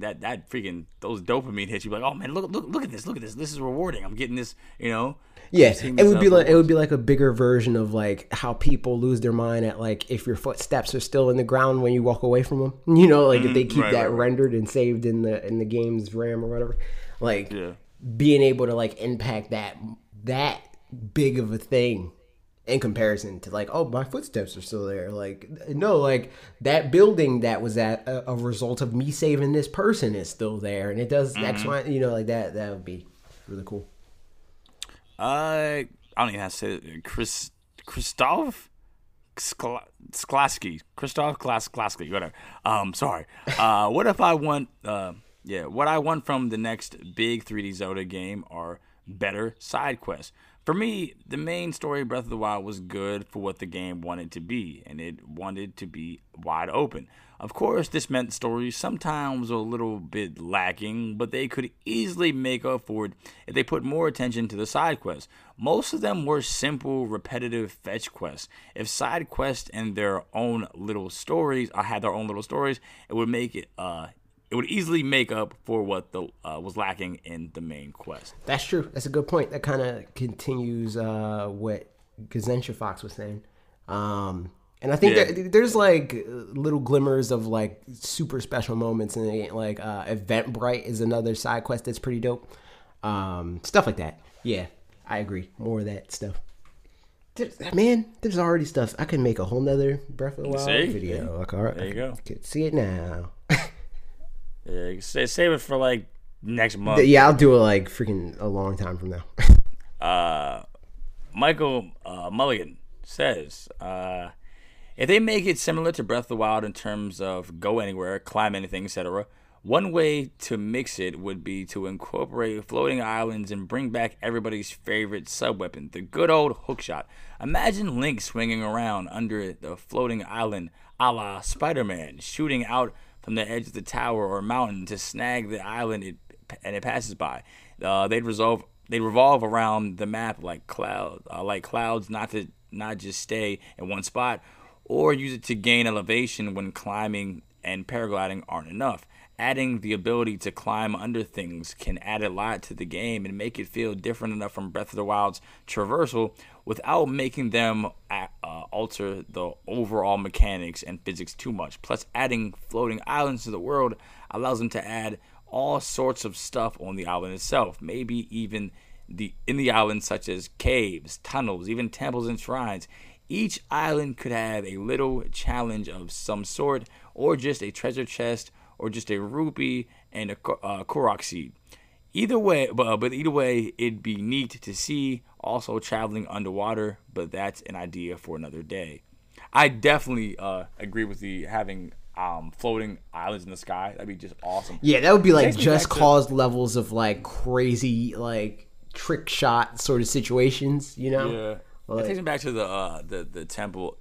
that freaking those dopamine hits you, like, oh man, look at this. This is rewarding. I'm getting this, you know. Yeah, it would be like a bigger version of like how people lose their mind at like if your footsteps are still in the ground when you walk away from them. You know, like if they keep rendered and saved in the game's RAM or whatever, like being able to like impact that big of a thing. In comparison to like, oh, my footsteps are still there. Like, no, like that building that was at a result of me saving this person is still there, and it does X, Y, you know, like that. That would be really cool. I don't even have to say it. Christoph Sklasky. Christoph Sklasky. Whatever. Sorry. What if I want? What I want from the next big 3D Zelda game are better side quests. For me, the main story of Breath of the Wild was good for what the game wanted to be, and it wanted to be wide open. Of course, this meant stories sometimes were a little bit lacking, but they could easily make up for it if they put more attention to the side quests. Most of them were simple, repetitive fetch quests. If side quests and their own little stories, it would make it it would easily make up for what the was lacking in the main quest. That's true. That's a good point. That kind of continues what Gazentia Fox was saying. And I think there's like little glimmers of like super special moments in it. Like Eventbrite is another side quest that's pretty dope. Stuff like that. Yeah, I agree. More of that stuff. Man, there's already stuff. I could make a whole nother Breath of the Wild video. Yeah. Like, all right, there you go. I could see it now. Yeah, save it for like next month. Yeah, I'll do it like freaking a long time from now. Michael Mulligan says, if they make it similar to Breath of the Wild in terms of go anywhere, climb anything, etc., one way to mix it would be to incorporate floating islands and bring back everybody's favorite sub-weapon, the good old hookshot. Imagine Link swinging around under the floating island a la Spider-Man, shooting out from the edge of the tower or mountain to snag the island it passes by. They'd revolve around the map like clouds, not just stay in one spot, or use it to gain elevation when climbing and paragliding aren't enough. Adding the ability to climb under things can add a lot to the game and make it feel different enough from Breath of the Wild's traversal without making them alter the overall mechanics and physics too much. Plus, adding floating islands to the world allows them to add all sorts of stuff on the island itself, maybe even in the island, such as caves, tunnels, even temples and shrines. Each island could have a little challenge of some sort, or just a treasure chest, or just a rupee and a korok seed. Either way, but either way, it'd be neat to see. Also traveling underwater, but that's an idea for another day. I definitely agree with the having floating islands in the sky. That'd be just awesome. Yeah, that would be like Just Cause levels of like crazy like trick shot sort of situations, you know? Yeah. Like, it takes me back to the temple,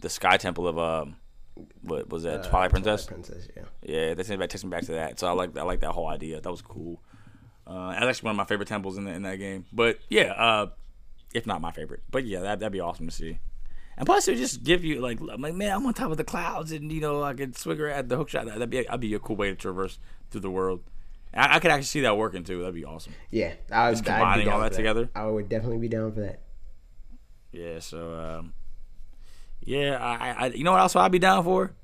the sky temple of what was that? Twilight Princess. Twilight Princess, yeah. Yeah, that takes me back to that. So I like that whole idea. That was cool. That's actually one of my favorite temples in that game. But yeah, if not my favorite. But yeah, that'd be awesome to see. And plus, it would just give you like man, I'm on top of the clouds, and you know I could swigger at the hookshot. That'd be a cool way to traverse through the world. I could actually see that working too. That'd be awesome. Yeah, just combining all that together. I would definitely be down for that. Yeah. So. I you know what else I'd be down for?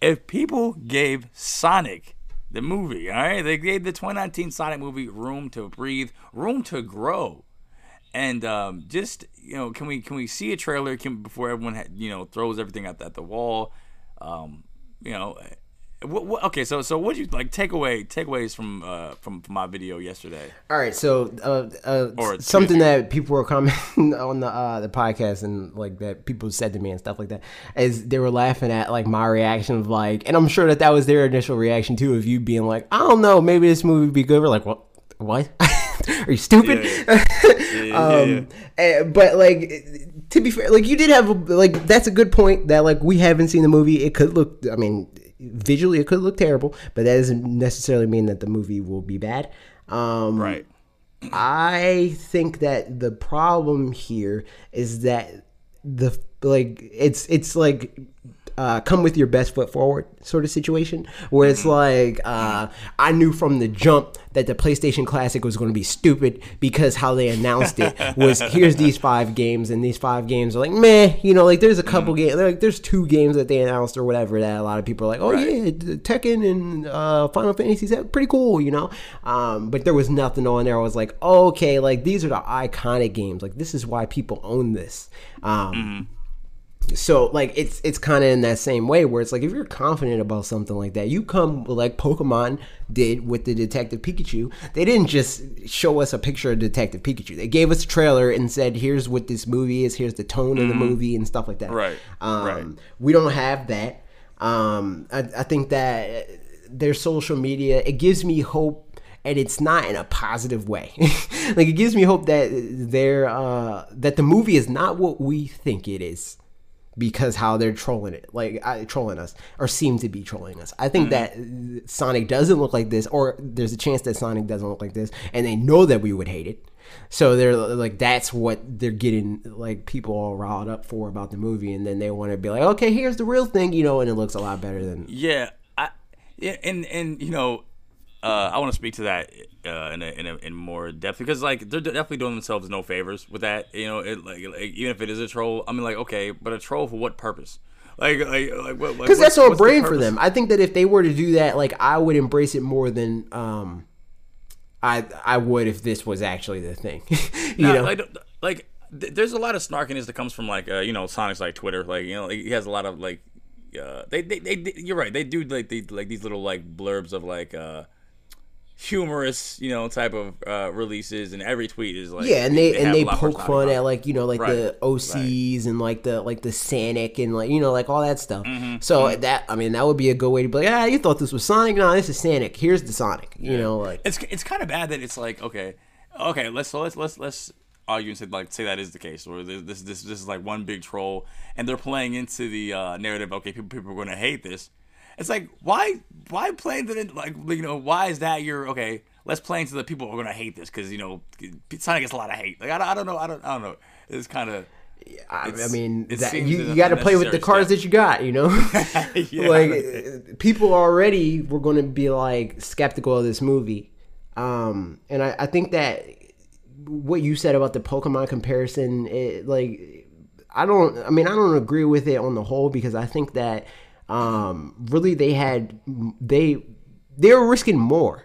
If people gave Sonic the movie, all right? They gave the 2019 Sonic movie room to breathe, room to grow. And just, you know, can we see a trailer before everyone, throws everything at the wall? You know, okay, so what do you like takeaways from my video yesterday? All right, so something that people were commenting on the podcast and like that people said to me and stuff like that is they were laughing at like my reaction of like, and I'm sure that was their initial reaction too of you being like, I don't know, maybe this movie would be good. We're like, what? Are you stupid? Yeah. But like to be fair, like you did have that's a good point that like we haven't seen the movie. It could look, I mean. Visually, it could look terrible, but that doesn't necessarily mean that the movie will be bad. Right. I think that the problem here is that it's like come with your best foot forward sort of situation where it's like I knew from the jump that the PlayStation Classic was going to be stupid because how they announced it was here's these 5 games and these 5 games are like meh, you know, like there's a couple games, like there's 2 games that they announced or whatever that a lot of people are like, oh right. Yeah, Tekken and Final Fantasy VII, pretty cool, you know, but there was nothing on there. I was like, oh, okay, like these are the iconic games, like this is why people own this. So, like, it's kind of in that same way where it's like if you're confident about something like that, you come like Pokemon did with the Detective Pikachu. They didn't just show us a picture of Detective Pikachu. They gave us a trailer and said, here's what this movie is, here's the tone of the movie and stuff like that. Right. We don't have that. I think that their social media, it gives me hope. And it's not in a positive way. Like, it gives me hope that that the movie is not what we think it is. Because how they're trolling it, like trolling us, or seem to be trolling us. I think that Sonic doesn't look like this, or there's a chance that Sonic doesn't look like this, and they know that we would hate it. So they're like, that's what they're getting like people all riled up for about the movie, and then they want to be like, okay, here's the real thing, you know, and it looks a lot better than. Yeah, and you know, I want to speak to that in more depth, because like they're definitely doing themselves no favors with that. You know, it, like even if it is a troll, I mean, like, okay, but a troll for what purpose? Like what? Because that's all brain for them. I think that if they were to do that, like, I would embrace it more than I would if this was actually the thing. you know, like there's a lot of snarkiness that comes from like you know, Sonic's like Twitter, like, you know, like, he has a lot of like they you're right, they do like these little like blurbs of like humorous, you know, type of releases, and every tweet is like, yeah, and they poke fun at like, you know, like, right, the OCs, right, and like the Sonic and like, you know, like all that stuff. Mm-hmm. So mm-hmm. that, I mean, that would be a good way to be like, ah, you thought this was Sonic? No, this is Sonic. Here's the Sonic. You yeah. know, like it's kind of bad that it's like, okay, let's argue and say that is the case, or this is like one big troll, and they're playing into the narrative. Okay, people are going to hate this. It's like, why play into the, like, you know, why is that your, okay, let's play into the people who are going to hate this, because, you know, Sonic gets a lot of hate. Like, I don't know. It's kind of... I mean, that, you got to play with the cards that you got, you know? Yeah, like, people already were going to be, like, skeptical of this movie. And I think that what you said about the Pokemon comparison, I don't agree with it on the whole, because I think that... really they were risking more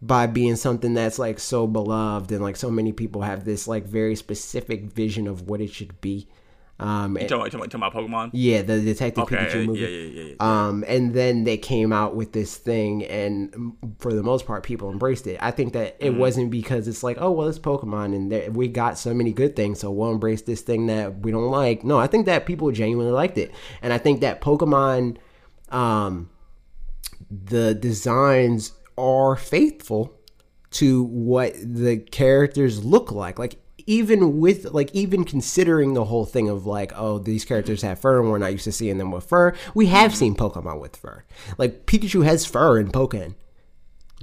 by being something that's like so beloved, and like so many people have this like very specific vision of what it should be. You talking about Pokemon? Yeah, the Detective Pikachu movie. Yeah. And then they came out with this thing, and for the most part, people embraced it. I think that it wasn't because it's like, oh, well, it's Pokemon, and we got so many good things, so we'll embrace this thing that we don't like. No, I think that people genuinely liked it, and I think that Pokemon, the designs are faithful to what the characters look like. Like, even with, like, even considering the whole thing of, like, oh, these characters have fur and we're not used to seeing them with fur, we have seen Pokemon with fur. Like, Pikachu has fur in Pokken.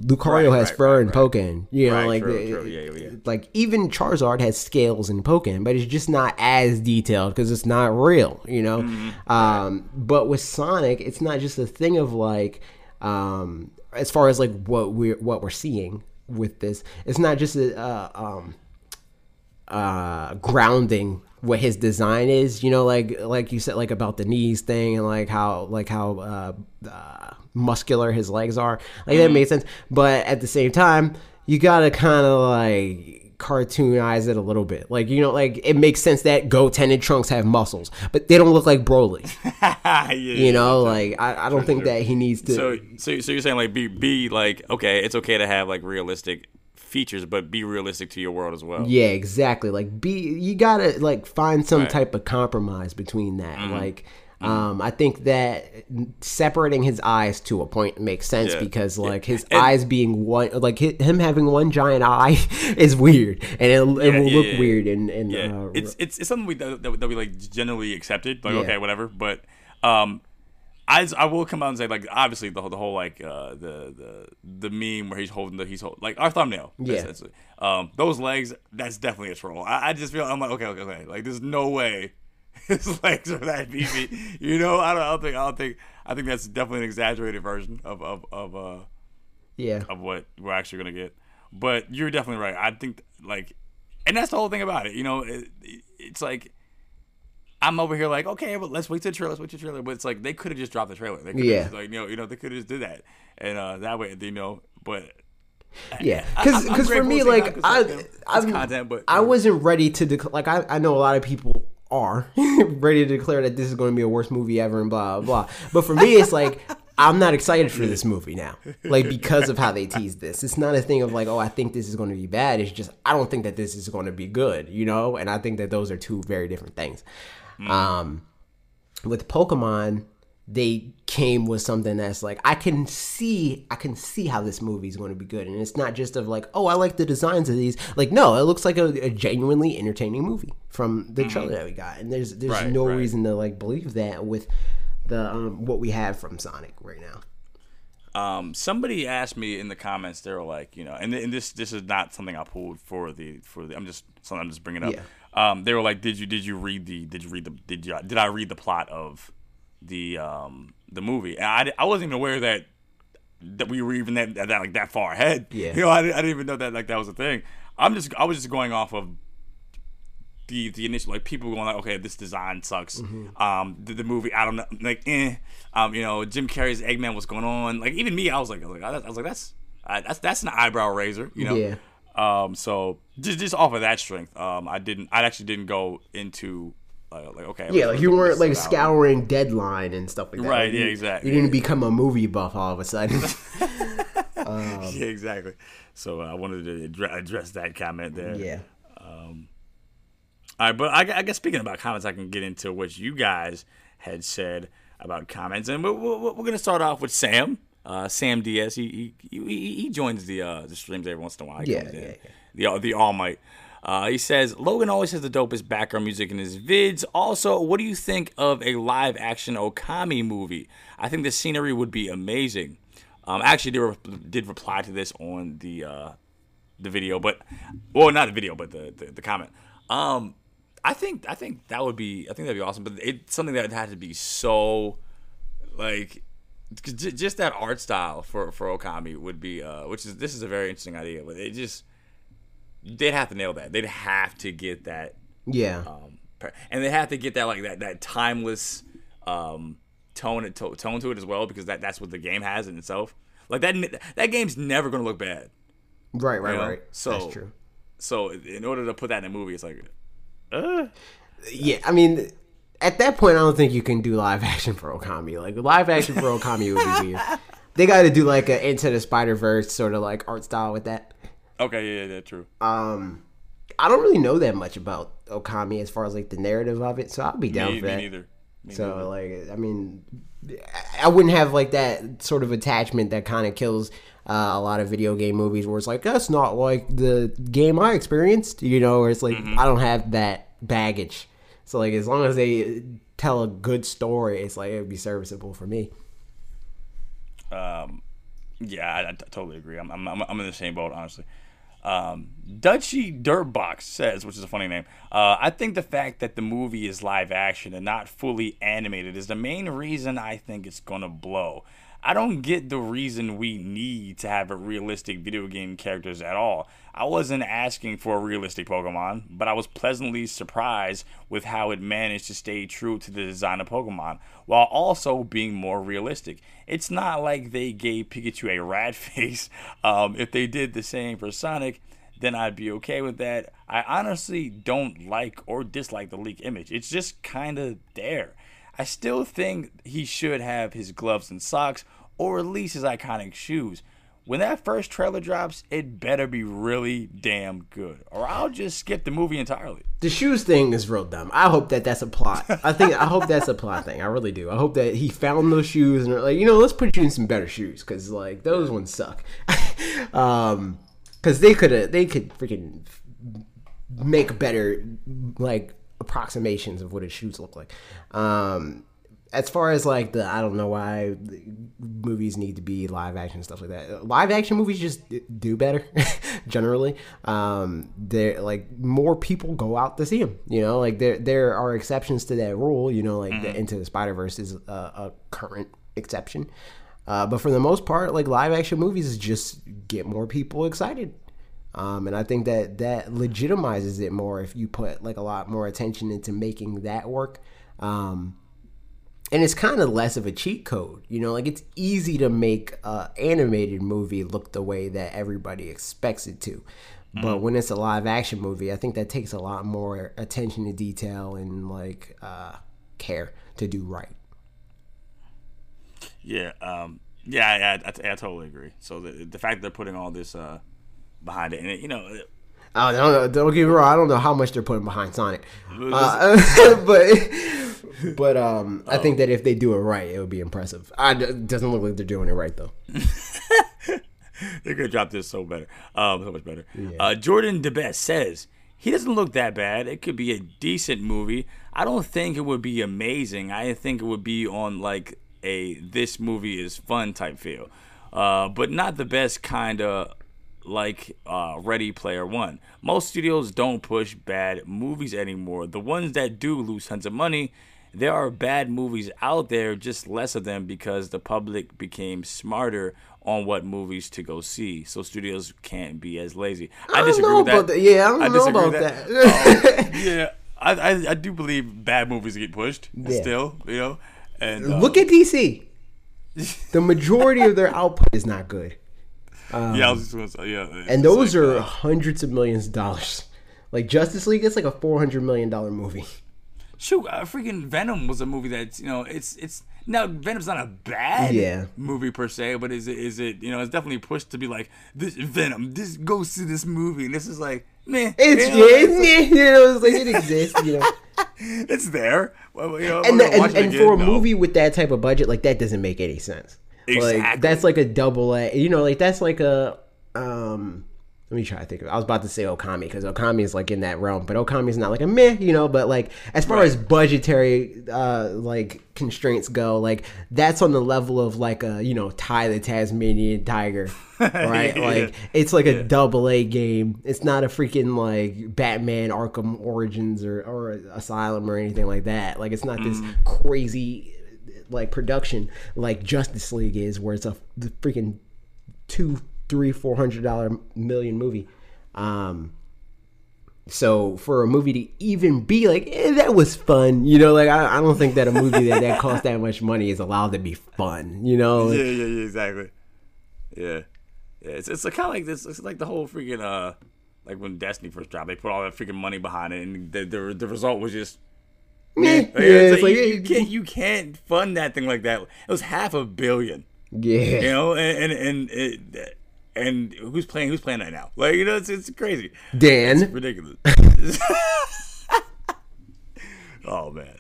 Lucario has fur in Pokken. You know, like, true. Yeah. Like, even Charizard has scales in Pokken, but it's just not as detailed because it's not real, you know? Mm-hmm. But with Sonic, it's not just a thing of, like, as far as, like, what we're seeing with this, it's not just a... grounding what his design is, you know, like you said, like about the knees thing, and like how muscular his legs are, like that made sense. But at the same time, you gotta kind of like cartoonize it a little bit, like, you know, like it makes sense that Goten and Trunks have muscles, but they don't look like Broly. Yeah, you know, like I don't think that he needs to. So you're saying like be like, okay, it's okay to have like realistic features, but be realistic to your world as well. Yeah, exactly. Like, you gotta like find some type of compromise between that. Mm-hmm. Like, I think that separating his eyes to a point makes sense, because like his eyes being one, like him having one giant eye is weird, and it will look weird. And it's something that we like generally accepted. Like, okay, whatever. But I will come out and say, like, obviously the whole like the meme where he's holding like our thumbnail. Yeah. Those legs, that's definitely a troll. I just feel, I'm like, okay. Like, there's no way his legs are that beefy. You know, I think that's definitely an exaggerated version of what we're actually gonna get. But you're definitely right. I think like, and that's the whole thing about it. You know, it's like, I'm over here like, okay, but let's wait to the trailer. But it's like, they could have just dropped the trailer. They could've just like, you know, they could have just did that. And that way, you know, but... Yeah, because for me, like, I wasn't ready to... I know a lot of people are ready to declare that this is going to be a worst movie ever and blah, blah, blah. But for me, it's like... I'm not excited for this movie now, like, because of how they tease this. It's not a thing of like, oh, I think this is going to be bad. It's just, I don't think that this is going to be good, you know? And I think that those are two very different things. With Pokemon, they came with something that's like, I can see how this movie is going to be good. And it's not just of like, oh, I like the designs of these. Like, no, it looks like a genuinely entertaining movie from the trailer that we got. And there's no reason to like believe that with the what we have from Sonic right now. Somebody asked me in the comments, they were like, you know, and this is not something I pulled for the. I'm just bringing it up. Yeah. They were like, did I read the plot of the movie? And I wasn't even aware that that we were even that like that far ahead. Yeah. You know, I didn't even know that like that was a thing. I was just going off of the initial, like, people going like, okay, this design sucks. Mm-hmm. The movie, I don't know, like, you know, Jim Carrey's Eggman, what's going on? Like, even me, I was like, that's an eyebrow raiser, you know. Yeah. So just off of that strength, I actually didn't go into like, okay, yeah, like you weren't like scouring album. Deadline and stuff like that. Right. Like, yeah, exactly. You didn't become a movie buff all of a sudden. Yeah, exactly. So I wanted to address that comment there. Yeah. All right, but I guess speaking about comments, I can get into what you guys had said about comments, and we're going to start off with Sam. Sam DS, he joins the streams every once in a while. The All Might. He says, Logan always has the dopest background music in his vids. Also, what do you think of a live-action Okami movie? I think the scenery would be amazing. I actually did reply to this on the video, but well, not the video, but the comment. I think that'd be awesome, but it's something that had to be so like. Just that art style for Okami would be, this is a very interesting idea, but they'd have to nail that. They'd have to get that, yeah, and they have to get that like that timeless tone to it as well, because that's what the game has in itself. Like that game's never gonna look bad, right. So that's true. So in order to put that in a movie, it's like, yeah. I mean. At that point, I don't think you can do live action for Okami. Like, live action for Okami would be weird. They got to do, like, an Into the Spider-Verse sort of, like, art style with that. Okay, yeah, that's true. I don't really know that much about Okami as far as, like, the narrative of it, so I'll be down for that. Me neither. Like, I mean, I wouldn't have, like, that sort of attachment that kind of kills a lot of video game movies where it's like, that's not, like, the game I experienced, you know, or it's like, mm-hmm. I don't have that baggage. So, like, as long as they tell a good story, it's like, it would be serviceable for me. Yeah, I totally agree. I'm in the same boat, honestly. Dutchy Dirtbox says, which is a funny name, I think the fact that the movie is live action and not fully animated is the main reason I think it's going to blow. I don't get the reason we need to have realistic video game characters at all. I wasn't asking for a realistic Pokemon, but I was pleasantly surprised with how it managed to stay true to the design of Pokemon, while also being more realistic. It's not like they gave Pikachu a rat face. If they did the same for Sonic, then I'd be okay with that. I honestly don't like or dislike the leaked image. It's just kind of there. I still think he should have his gloves and socks, or at least his iconic shoes. When that first trailer drops, it better be really damn good, or I'll just skip the movie entirely. The shoes thing is real dumb. I hope that's a plot. I hope that's a plot thing. I really do. I hope that he found those shoes and like, you know, let's put you in some better shoes, because like those ones suck. Because they could freaking make better like. Approximations of what his shoes look like. As far as like the I don't know why movies need to be live action and stuff like that. Live action movies just do better generally. They're like more people go out to see them. You know, like there are exceptions to that rule. You know, like mm-hmm. the Into the Spider-Verse is a current exception. But for the most part, like live action movies just get more people excited. And I think that legitimizes it more if you put like a lot more attention into making that work. And it's kind of less of a cheat code, you know, like it's easy to make an animated movie look the way that everybody expects it to. Mm-hmm. But when it's a live action movie, I think that takes a lot more attention to detail and like care to do right. Yeah. I totally agree. So the fact that they're putting all this, behind it, and it, you know, don't get me wrong. I don't know how much they're putting behind Sonic, but I think that if they do it right, it would be impressive. It doesn't look like they're doing it right though. They're gonna drop this so much better. Yeah. Jordan DeBest says he doesn't look that bad. It could be a decent movie. I don't think it would be amazing. I think it would be on like a this movie is fun type feel, but not the best kind of. Like Ready Player One. Most studios don't push bad movies anymore. The ones that do lose tons of money, there are bad movies out there, just less of them because the public became smarter on what movies to go see. So studios can't be as lazy. I disagree with that. Yeah, I don't know about that. Yeah, I do believe bad movies get pushed still, you know. And look at DC. The majority of their output is not good. Yeah, I was just gonna say, yeah. And those like, are hundreds of millions of dollars. Like Justice League, it's like a $400 million movie. Shoot, freaking Venom was a movie that's, you know, it's now Venom's not a bad movie per se, but is it you know, it's definitely pushed to be like this Venom, this go see this movie, and this is like meh. It exists, you know. It's there. Well, you know, and for a movie with that type of budget, like that doesn't make any sense. Exactly. Like that's like a double-A, you know, like that's like a let me try to think of it. I was about to say Okami because Okami is like in that realm, but Okami is not like a meh, you know. But like as far as budgetary like constraints go, like that's on the level of like a, you know, Ty the Tasmanian Tiger, right? Like it's like a double-A game. It's not a freaking like Batman Arkham Origins or Asylum or anything like that. Like it's not this crazy like production like Justice League is, where it's the freaking $200-400 million movie. So for a movie to even be like, that was fun, you know, like I don't think that a movie that costs that much money is allowed to be fun, you know. Yeah, exactly. Yeah. It's kind of like this. It's like the whole freaking like when Destiny first dropped, they put all that freaking money behind it, and the result was just meh. Yeah, it's like you can't fund that thing like that. It was $500 million. Yeah, you know, and who's playing that now? Like, you know, it's crazy. Dan, it's ridiculous. Oh man,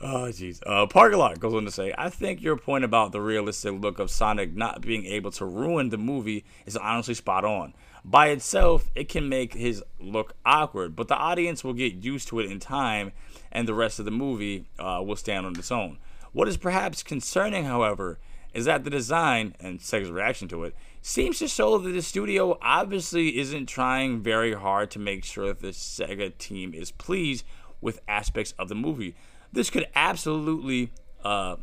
oh jeez. Pargalot goes on to say, I think your point about the realistic look of Sonic not being able to ruin the movie is honestly spot on. By itself, it can make his look awkward, but the audience will get used to it in time, and the rest of the movie will stand on its own. What is perhaps concerning, however, is that the design, and Sega's reaction to it, seems to show that the studio obviously isn't trying very hard to make sure that the Sega team is pleased with aspects of the movie. This could absolutely be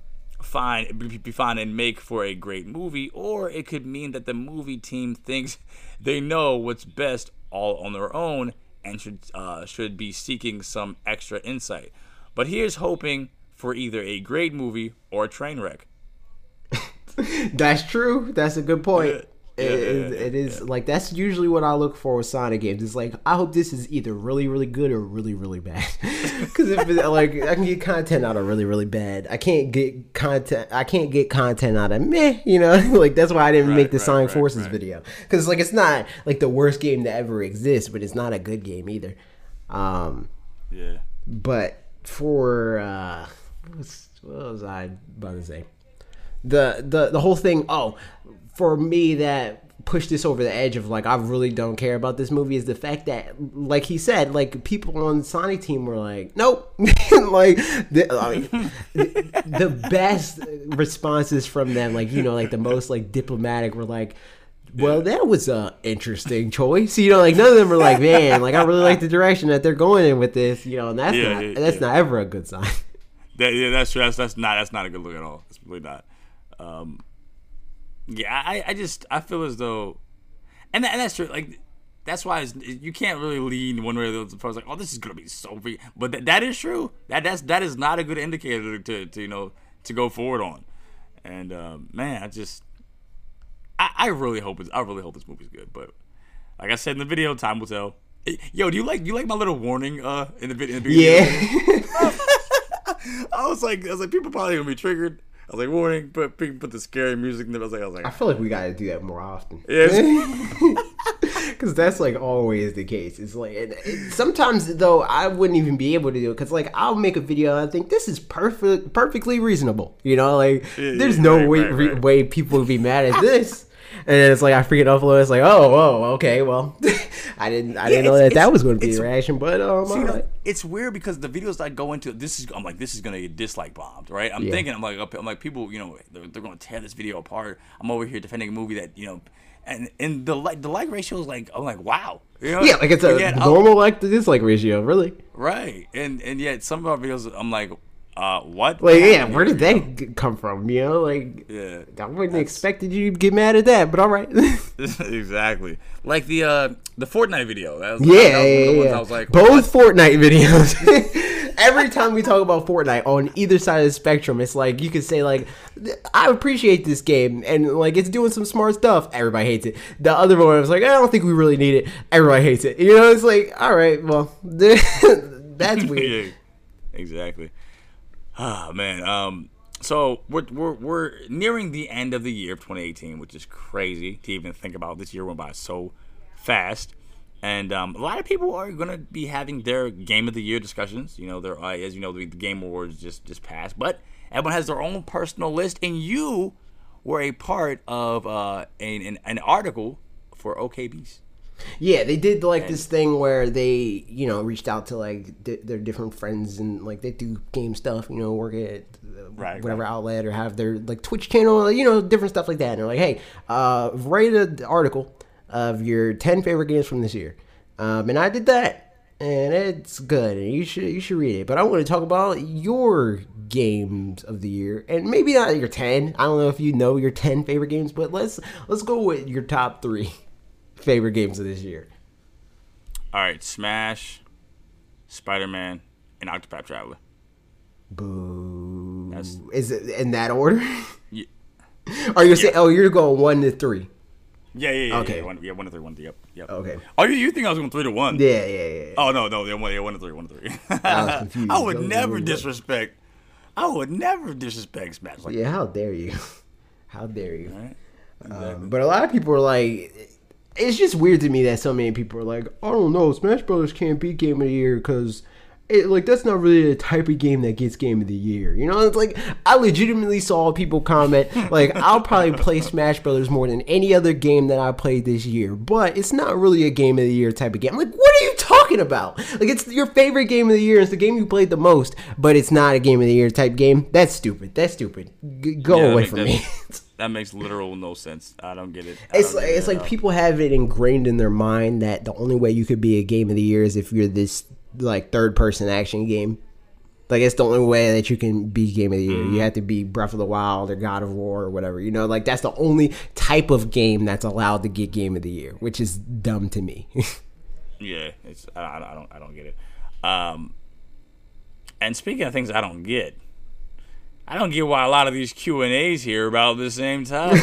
fine and make for a great movie, or it could mean that the movie team thinks they know what's best all on their own and should be seeking some extra insight. But here's hoping for either a great movie or a train wreck. That's true. That's a good point. It is like that's usually what I look for with Sonic games. It's like I hope this is either really, really good or really, really bad. Because if like I can get content out of really, really bad, I can't get content out of meh. You know, like that's why I didn't make the Sonic Forces video. Because like it's not like the worst game to ever exist, but it's not a good game either. But for what was I about to say? The whole thing, for me, that pushed this over the edge of like I really don't care about this movie is the fact that, like he said, like people on the Sonic team were like, nope. Like the best responses from them, like, you know, like the most like diplomatic were like, well, that was a interesting choice. You know, like none of them were like, man, like I really like the direction that they're going in with this, you know, and that's not ever a good sign. That's true. That's not a good look at all. It's really not. I feel as though, and that's true. Like that's why you can't really lean one way or the other. I was like, oh, this is gonna be so big, but that is true. That is not a good indicator to you know to go forward on. And man, I really hope this movie's good. But like I said in the video, time will tell. Yo, do you like my little warning in the video? Yeah. I was like, people probably gonna be triggered. I was like, warning, but people put the scary music in there. I was like, I feel like we gotta do that more often. Yeah, because that's like always the case. It's like sometimes though I wouldn't even be able to do it because like I'll make a video and I think this is perfectly reasonable. You know, like there's no way people would be mad at this. And then it's like I freaking upload. It's like, oh, okay, well, I didn't know that was going to be the reaction, but see, right. It's weird because the videos I go into, this is going to get dislike bombed, right? I'm thinking people, you know, they're going to tear this video apart. I'm over here defending a movie that, you know, and the like ratio is like, I'm like, wow, you know? Yeah, like it's a normal like to dislike ratio, really, right? And yet some of our videos, I'm like, What? Like, yeah, where did that come from? You know, like, yeah, I wouldn't expected you to get mad at that, but all right. Exactly. Like the Fortnite video. That was, yeah. I was like, both Fortnite videos. Every time we talk about Fortnite on either side of the spectrum, it's like you could say like, I appreciate this game and like it's doing some smart stuff. Everybody hates it. The other one was like, I don't think we really need it. Everybody hates it. You know, it's like, all right, well, that's weird. Yeah, exactly. Ah, oh, man. So we're nearing the end of the year of 2018, which is crazy to even think about. This year went by so fast, and a lot of people are gonna be having their game of the year discussions. You know, there as you know, the Game Awards just passed, but everyone has their own personal list, and you were a part of an article for OKBeast. Yeah, they did like this thing where they, you know, reached out to like their different friends and like they do game stuff, you know, work at whatever outlet or have their like Twitch channel, you know, different stuff like that. And they're like, hey, write an article of your 10 favorite games from this year. And I did that. And it's good, and you should read it. But I want to talk about your games of the year, and maybe not your 10. I don't know if you know your 10 favorite games, but let's go with your top 3. Favorite games of this year. All right, Smash, Spider-Man, and Octopath Traveler. Boo! Is it in that order? Yeah. Are you saying? Oh, you're going 1 to 3. Yeah. Okay. Yeah, 1 to 3. 1 to 3. Yep. Okay. Oh, you think I was going 3 to 1? Yeah. Oh no, they're 1 to 3. I was confused. I would never disrespect Smash. Like, yeah, how dare you? How dare you? Right? Exactly. But a lot of people are like. It's just weird to me that so many people are like, I don't know, Smash Brothers can't be Game of the Year because, like, that's not really the type of game that gets Game of the Year. You know, it's like, I legitimately saw people comment, like, I'll probably play Smash Brothers more than any other game that I played this year, but it's not really a Game of the Year type of game. I'm like, what are you talking about? Like, it's your favorite Game of the Year. It's the game you played the most, but it's not a Game of the Year type game. That's stupid. Go away from me. That makes literal no sense. I don't get it. It's like people have it ingrained in their mind that the only way you could be a Game of the Year is if you're this like third-person action game. Like it's the only way that you can be Game of the Year. Mm-hmm. You have to be Breath of the Wild or God of War or whatever. You know, like that's the only type of game that's allowed to get Game of the Year, which is dumb to me. Yeah, I don't get it. And speaking of things I don't get. I don't get why a lot of these Q&As here about the same topic.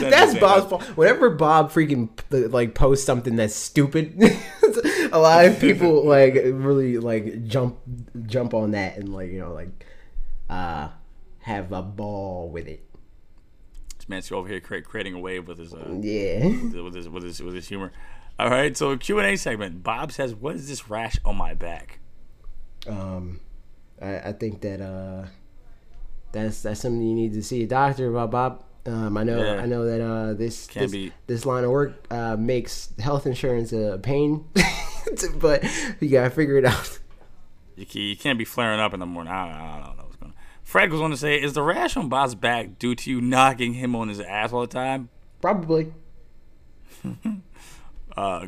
That's Bob's fault. Whenever Bob freaking like posts something that's stupid, a lot of people like really like jump on that and like, you know, like have a ball with it. This man's over here creating a wave with his with his humor. All right, so Q&A segment. Bob says, "What is this rash on my back?" I think that That's something you need to see a doctor about, Bob. I know that this line of work makes health insurance a pain, but you gotta figure it out. You can't be flaring up in the morning. I don't know what's going on. Fred was going to say, is the rash on Bob's back due to you knocking him on his ass all the time? Probably.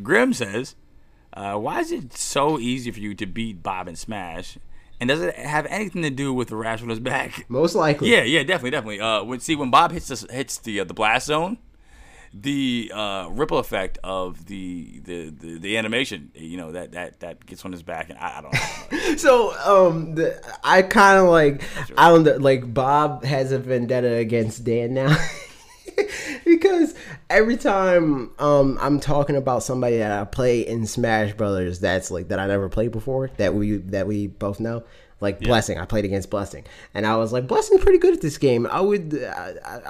Grim says, why is it so easy for you to beat Bob and Smash? And does it have anything to do with the rash on his back? Most likely. Yeah, definitely. When Bob hits the blast zone, the ripple effect of the animation, you know, that gets on his back, and I don't know. So I kind of like, I don't know, like Bob has a vendetta against Dan now. Because every time I'm talking about somebody that I play in Smash Brothers that's like that I never played before that we both know, like Blessing. I played against Blessing and I was like, Blessing's pretty good at this game. I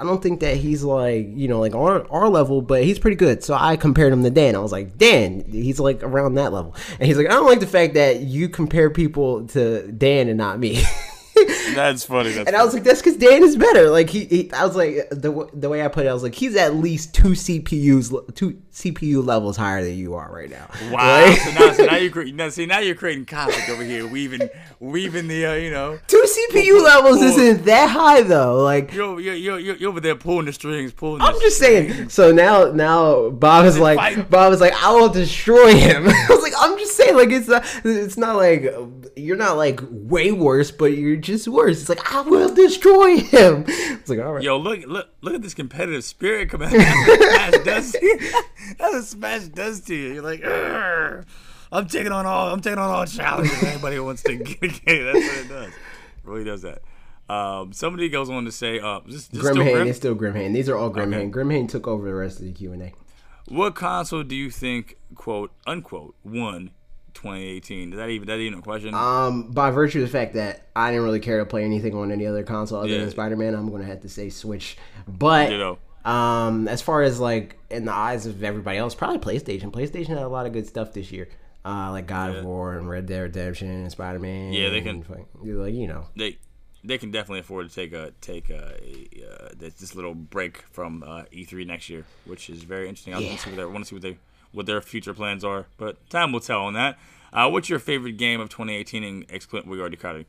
don't think that he's like, you know, like on our level, but he's pretty good. So I compared him to Dan. I was like, Dan, he's like around that level, and he's like, I don't like the fact that you compare people to Dan and not me. That's funny. That's funny. I was like, that's because Dan is better. Like he I was like the way I put it, I was like, he's at least two CPU levels higher than you are right now. Wow. Like, so now you're creating conflict over here. Weaving the you know, two CPU levels isn't that high though. Like you're over there pulling the strings, I'm just saying. So now Bob is like, I will destroy him. I was like, I'm just saying, like it's not like you're not like way worse, but you're just worse. It's like I will destroy him. It's like, all right. Yo, look at this competitive spirit coming out. That's what Smash does to you. You're like, urgh. I'm taking on all challenges. Anybody who wants to get a game, that's what it does. It really does that. Somebody goes on to say, "Grimhane is still Grimhane. These are all Grimhane. Okay. Grimhane took over the rest of the Q&A. What console do you think, quote unquote, won 2018? Is that even a question? By virtue of the fact that I didn't really care to play anything on any other console other than Spider-Man, I'm gonna have to say Switch. But as far as like in the eyes of everybody else, probably PlayStation. PlayStation had a lot of good stuff this year. Like God of War and Red Dead Redemption and Spider-Man. Yeah, they can. They can definitely afford to take this little break from E3 next year, which is very interesting. I want to see what their future plans are, but time will tell on that. What's your favorite game of 2018? And we already covered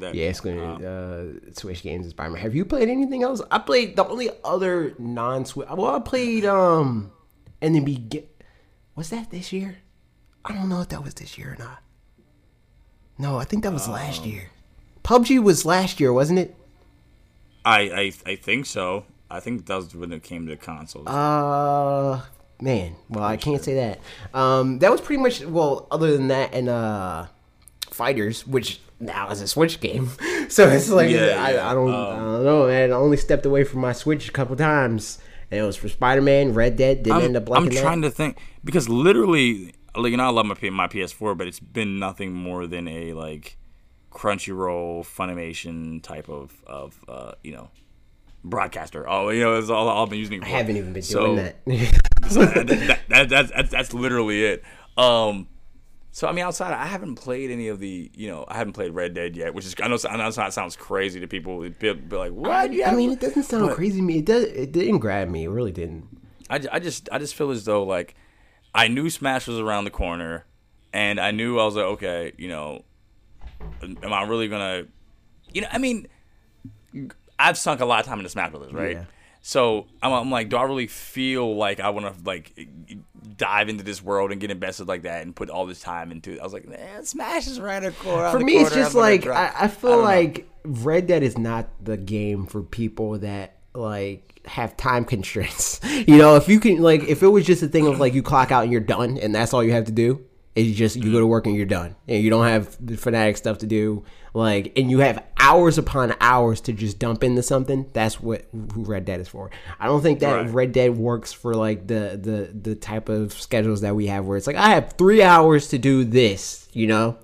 that. Yeah, it's going to Switch games is Spider-Man. Have you played anything else? I played the only other non-Switch. Well, I played and then was that this year? I don't know if that was this year or not. No, I think that was last year. PUBG was last year, wasn't it? I think so. I think that was when it came to consoles. I can't say that. That was pretty much, well, other than that and Fighters, which now is a Switch game. So it's like, I don't know, man. I only stepped away from my Switch a couple times. And it was for Spider-Man, Red Dead, didn't end up liking that. I'm trying to think, because literally, like, and I love my PS4, but it's been nothing more than a, like, Crunchyroll, Funimation type of you know, broadcaster. Oh, you know, it's all I've been using it for. I haven't even been doing that. That's literally it. So I mean, outside, I haven't played any of the, you know, I haven't played Red Dead yet, which is I know it sounds crazy to people. It'd be like, what? Yeah. I mean, it doesn't sound crazy to me. It didn't grab me. It really didn't. I just feel as though like I knew Smash was around the corner, and I knew I was like, okay, you know. Am I really gonna, you know? I mean, I've sunk a lot of time into Smash Brothers, right? Yeah. So I'm like, do I really feel like I want to like dive into this world and get invested like that and put all this time into it? I was like, man, Smash is right at core. For me, it's just like I feel like Red Dead is not the game for people that like have time constraints. You know, if you can like, if it was just a thing of like you clock out and you're done and that's all you have to do. It's just you go to work and you're done, and you don't have the Fanatic stuff to do, like, and you have hours upon hours to just dump into something. That's what Red Dead is for. I don't think that Red Dead works for like the type of schedules that we have, where it's like I have 3 hours to do this, you know.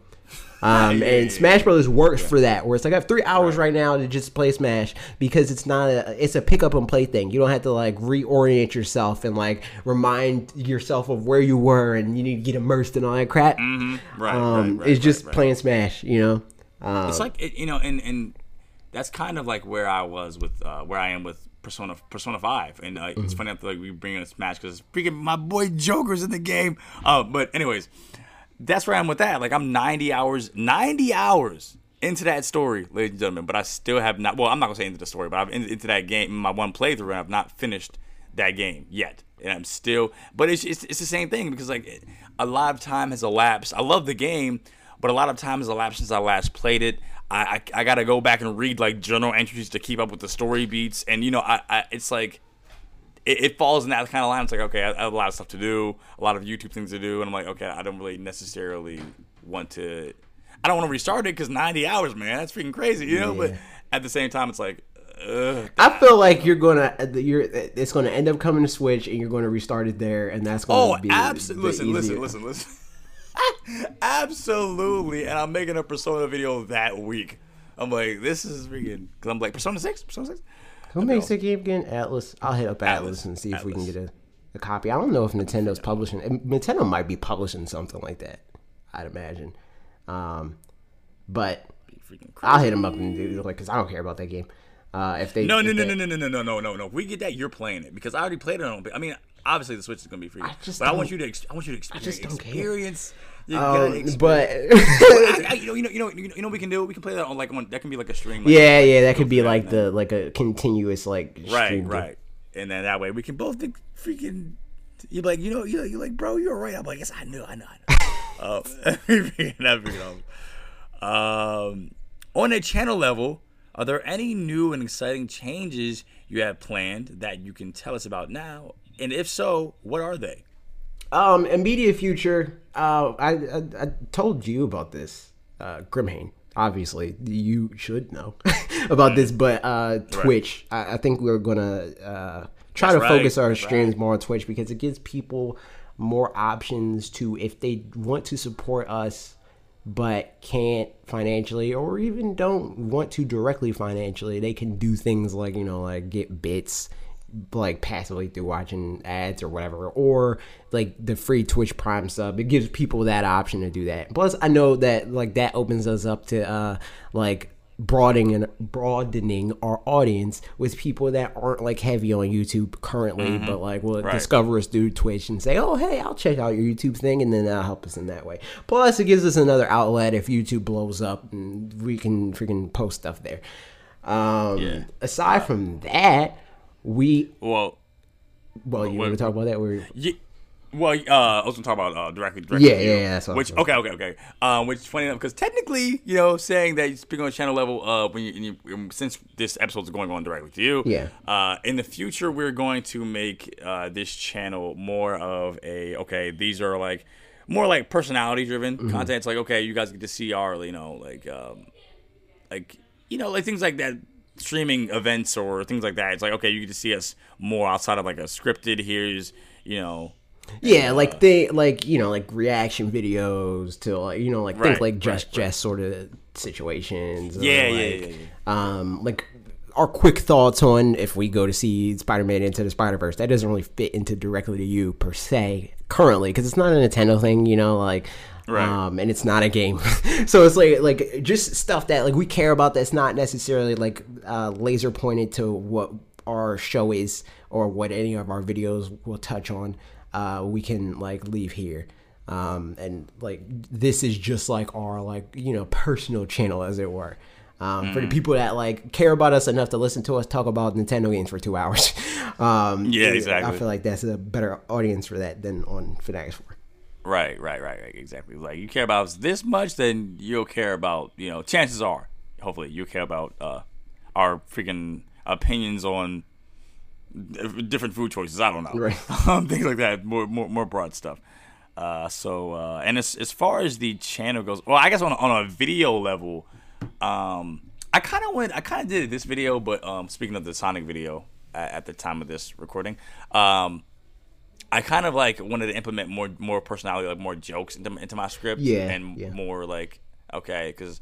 And Smash Brothers works for that, where it's like I have 3 hours right now to just play Smash because it's not it's a pick up and play thing. You don't have to like reorient yourself and like remind yourself of where you were and you need to get immersed in all that crap. Mm-hmm. It's just playing Smash, you know. It's like you know, and that's kind of like where I was with where I am with Persona 5, and it's funny that like we bring up Smash because freaking my boy Joker's in the game. But anyways. That's where I'm with that. Like, I'm 90 hours into that story, ladies and gentlemen, but I still have not... Well, I'm not going to say into the story, but I've into that game, my one playthrough, and I've not finished that game yet. And I'm still... But it's the same thing, because, like, a lot of time has elapsed. I love the game, but a lot of time has elapsed since I last played it. I got to go back and read, like, journal entries to keep up with the story beats. And, you know, it's like... It falls in that kind of line. It's like, okay, I have a lot of stuff to do, a lot of YouTube things to do, and I'm like, okay, I don't really necessarily want to... I don't want to restart it because 90 hours, man, that's freaking crazy, you know? Yeah. But at the same time, it's like... I feel like it's going to end up coming to Switch, and you're going to restart it there, and that's going to be... Listen. Absolutely, and I'm making a Persona video that week. I'm like, this is freaking... Because I'm like, Persona 6? Who makes the game again? Atlas. I'll hit up Atlas and see if we can get a copy. I don't know if Nintendo's publishing. Nintendo might be publishing something like that, I'd imagine. But freaking crazy. I'll hit them up and like, because I don't care about that game. If they no. We get that you're playing it because I already played it on. I mean, obviously the Switch is gonna be free. I want you to experience. I just don't care. But you know, we can do. We can play that on like one. That can be like a stream. Like, that could be like the like a continuous like stream thing. And then that way we can both think freaking. You're like, you know, you're like, bro, you're right. I'm like, yes, I know. On a channel level, are there any new and exciting changes you have planned that you can tell us about now? And if so, what are they? Immediate future. I told you about this, Grimhain. Obviously, you should know about this, but Twitch. Right. I think we're gonna try focus our streams more on Twitch because it gives people more options to, if they want to support us but can't financially or even don't want to directly financially, they can do things like, you know, like get bits like passively through watching ads or whatever, or like the free Twitch Prime sub. It gives people that option to do that. Plus I know that like that opens us up to like broadening our audience with people that aren't like heavy on YouTube currently, but like will discover us through Twitch and say, oh hey, I'll check out your YouTube thing, and then that'll help us in that way. Plus it gives us another outlet if YouTube blows up and we can freaking post stuff there. Aside from that, you want to talk about that? I was gonna talk about directly. Yeah, that's what. Okay. Which funny enough, because technically, you know, saying that you speak on a channel level, since this episode is going on directly to you, in the future we're going to make this channel more of a these are like more like personality driven content. It's like, okay, you guys get to see our, you know, like you know, like things like that. Streaming events or things like that. It's like, okay, you get to see us more outside of like a scripted. Here's, you know. Yeah, like they, like, you know, like reaction videos to, like, you know, like things like Just sort of situations. Like our quick thoughts on if we go to see Spider-Man Into the Spider-Verse. That doesn't really fit into directly to you per se currently because it's not a Nintendo thing, you know, like. And it's not a game, so it's like just stuff that like we care about that's not necessarily like laser pointed to what our show is or what any of our videos will touch on. We can like leave here, and like this is just like our, like, you know, personal channel, as it were. For the people that like care about us enough to listen to us talk about Nintendo games for 2 hours. Exactly. I feel like that's a better audience for that than on Fanatics 4. Right, exactly. Like, you care about us this much, then you'll care about, you know, chances are, hopefully, you'll care about our freaking opinions on different food choices. I don't know. Right. Things like that, more broad stuff. And as far as the channel goes, well, I guess on a video level, I kind of did this video, but speaking of the Sonic video at the time of this recording, I kind of like wanted to implement more personality, like more jokes into my script, more like, okay, because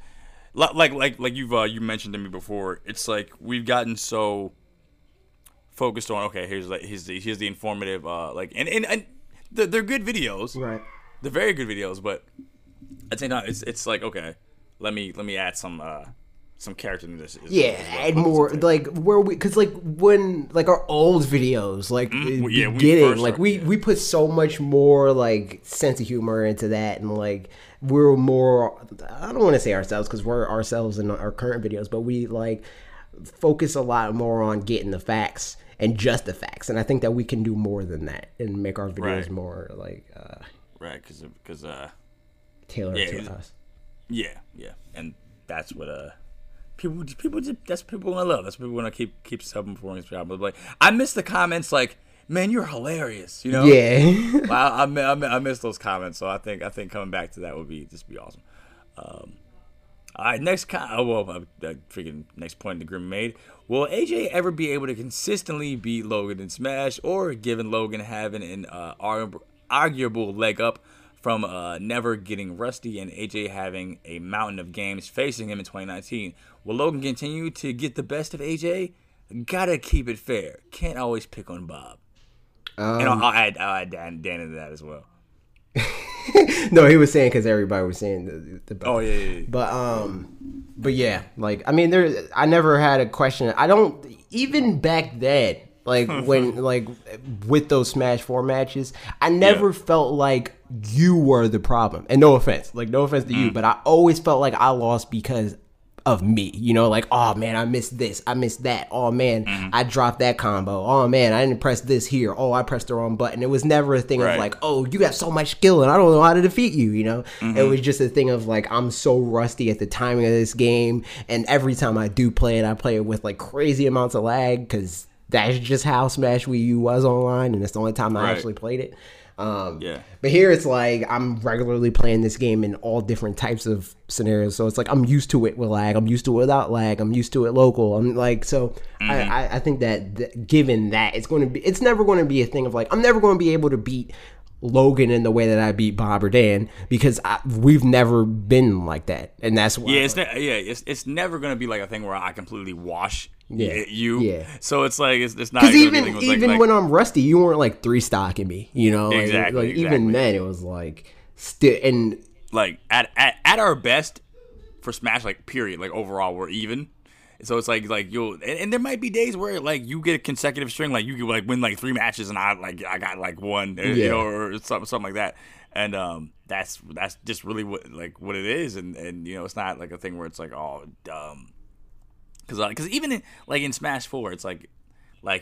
like you've you mentioned to me before, it's like we've gotten so focused on, okay, here's the informative like and they're good videos, right? They're very good videos, but I'd say no, it's like, okay, let me add some character in this. Add more, like, where we, because like when, like, our old videos, like beginning, like we put so much more like sense of humor into that, and like we're more, I don't want to say ourselves because we're ourselves in our current videos, but we like focus a lot more on getting the facts and just the facts, and I think that we can do more than that and make our videos more like because tailored to us. And that's what people that's what people want to love. That's what people want to keep subbing for. But like, I miss the comments like, man, you're hilarious, you know? I miss those comments, so I think coming back to that would be just be awesome. All right, next point the Grim made. Will AJ ever be able to consistently beat Logan in Smash, or given Logan having an arguable leg up from never getting rusty and AJ having a mountain of games facing him in 2019. Will Logan continue to get the best of AJ? Gotta keep it fair. Can't always pick on Bob. And I'll add Dan into that as well. No, he was saying because everybody was saying the oh yeah. But yeah, like I mean, there I never had a question. I don't even back then, like when like with those Smash 4 matches, I never felt like you were the problem. And no offense, like no offense to you, but I always felt like I lost because of me, you know, like, oh man, I missed this, I missed that, oh man, I dropped that combo, oh man, I didn't press this here, oh, I pressed the wrong button. It was never a thing of like, oh, you have so much skill and I don't know how to defeat you, you know. It was just a thing of like, I'm so rusty at the timing of this game, and every time I do play it, I play it with like crazy amounts of lag, because that's just how Smash Wii U was online, and it's the only time I actually played it. But here it's like I'm regularly playing this game in all different types of scenarios, so it's like I'm used to it with lag, I'm used to it without lag, I'm used to it local, I'm like, so I think that given that, it's going to be, it's never going to be a thing of like, I'm never going to be able to beat Logan in the way that I beat Bob or Dan, because we've never been like that, and that's why it's never going to be like a thing where I completely wash so it's like it's not, because even like, when I'm rusty, you weren't like three stocking me, you know, exactly. Even then it was like still, and like at our best for Smash, like period, like overall we're even. So it's like you'll, and there might be days where like you get a consecutive string, like you can like win like three matches and I got like one, you know, or something like that. And that's just really what it is, and you know, it's not like a thing where it's like, oh, because even in, like in Smash 4, it's like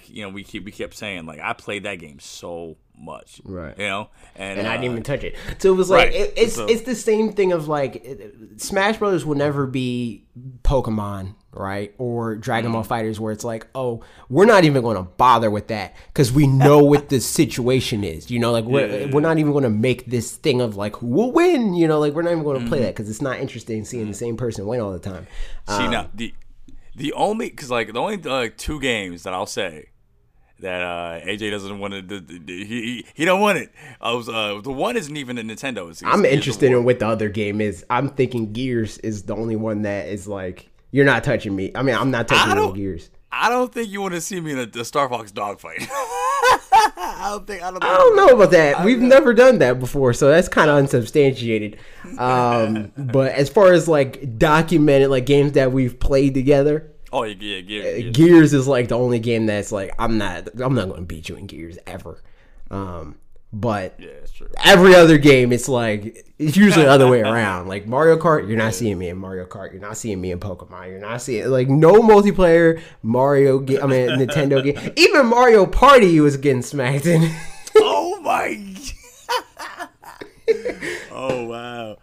you know, we kept saying like, I played that game so much, right? You know, and I didn't even touch it. So it was like it's the same thing of like Smash Brothers will never be Pokemon, right? Or Dragon Ball Fighters, where it's like, oh, we're not even going to bother with that because we know what the situation is. You know, like we're not even going to make this thing of like who will win. You know, like we're not even going to play that because it's not interesting seeing the same person win all the time. See, now the only two games that I'll say that AJ doesn't want to do, he don't want it. The one isn't even a Nintendo. I'm interested in what the other game is. I'm thinking Gears is the only one that is like, you're not touching me. I mean, I'm not touching no Gears. I don't think you want to see me in a Star Fox dogfight. I don't know about that. We've never done that before, so that's kind of unsubstantiated. But as far as like documented, like games that we've played together. Oh yeah, Gears is like the only game that's like I'm not going to beat you in Gears ever. But yeah, it's true. Every other game, it's like it's usually the other way around. Like Mario Kart, you're not seeing me in Mario Kart. You're not seeing me in Pokemon. You're not seeing like no multiplayer Mario game. I mean Nintendo game. Even Mario Party was getting smacked in. Oh my God. Oh wow.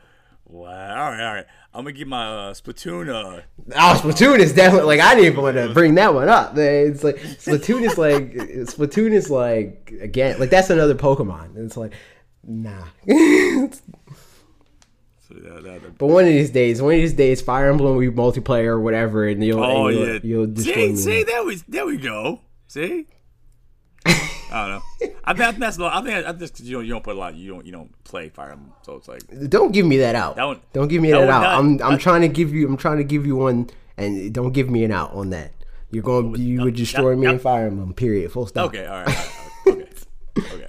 Wow. All right. I'm going to give my Splatoon... Splatoon is definitely... Like, I didn't even want to bring that one up. It's like... Splatoon is like... Again, like, that's another Pokemon. It's like... Nah. But one of these days, Fire Emblem, we multiplayer or whatever, and you'll destroy me. See, there we go. See? I don't know. I think that's you don't play a lot. You don't play Fire Emblem, so it's like don't give me that out. Don't give me that out. I'm trying to give you one, and don't give me an out on that. You would destroy me in Fire Emblem. Period. Full stop. Okay. All right. Okay.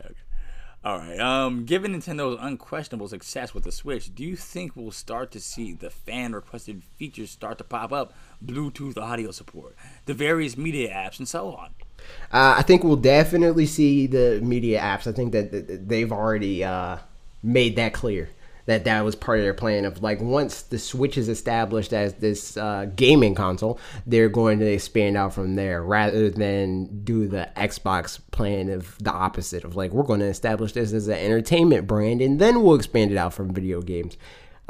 All right. Given Nintendo's unquestionable success with the Switch, do you think we'll start to see the fan requested features start to pop up? Bluetooth audio support, the various media apps, and so on. I think we'll definitely see the media apps. I think that they've already made that clear, that was part of their plan of like once the Switch is established as this gaming console, they're going to expand out from there rather than do the Xbox plan of the opposite of like we're going to establish this as an entertainment brand and then we'll expand it out from video games.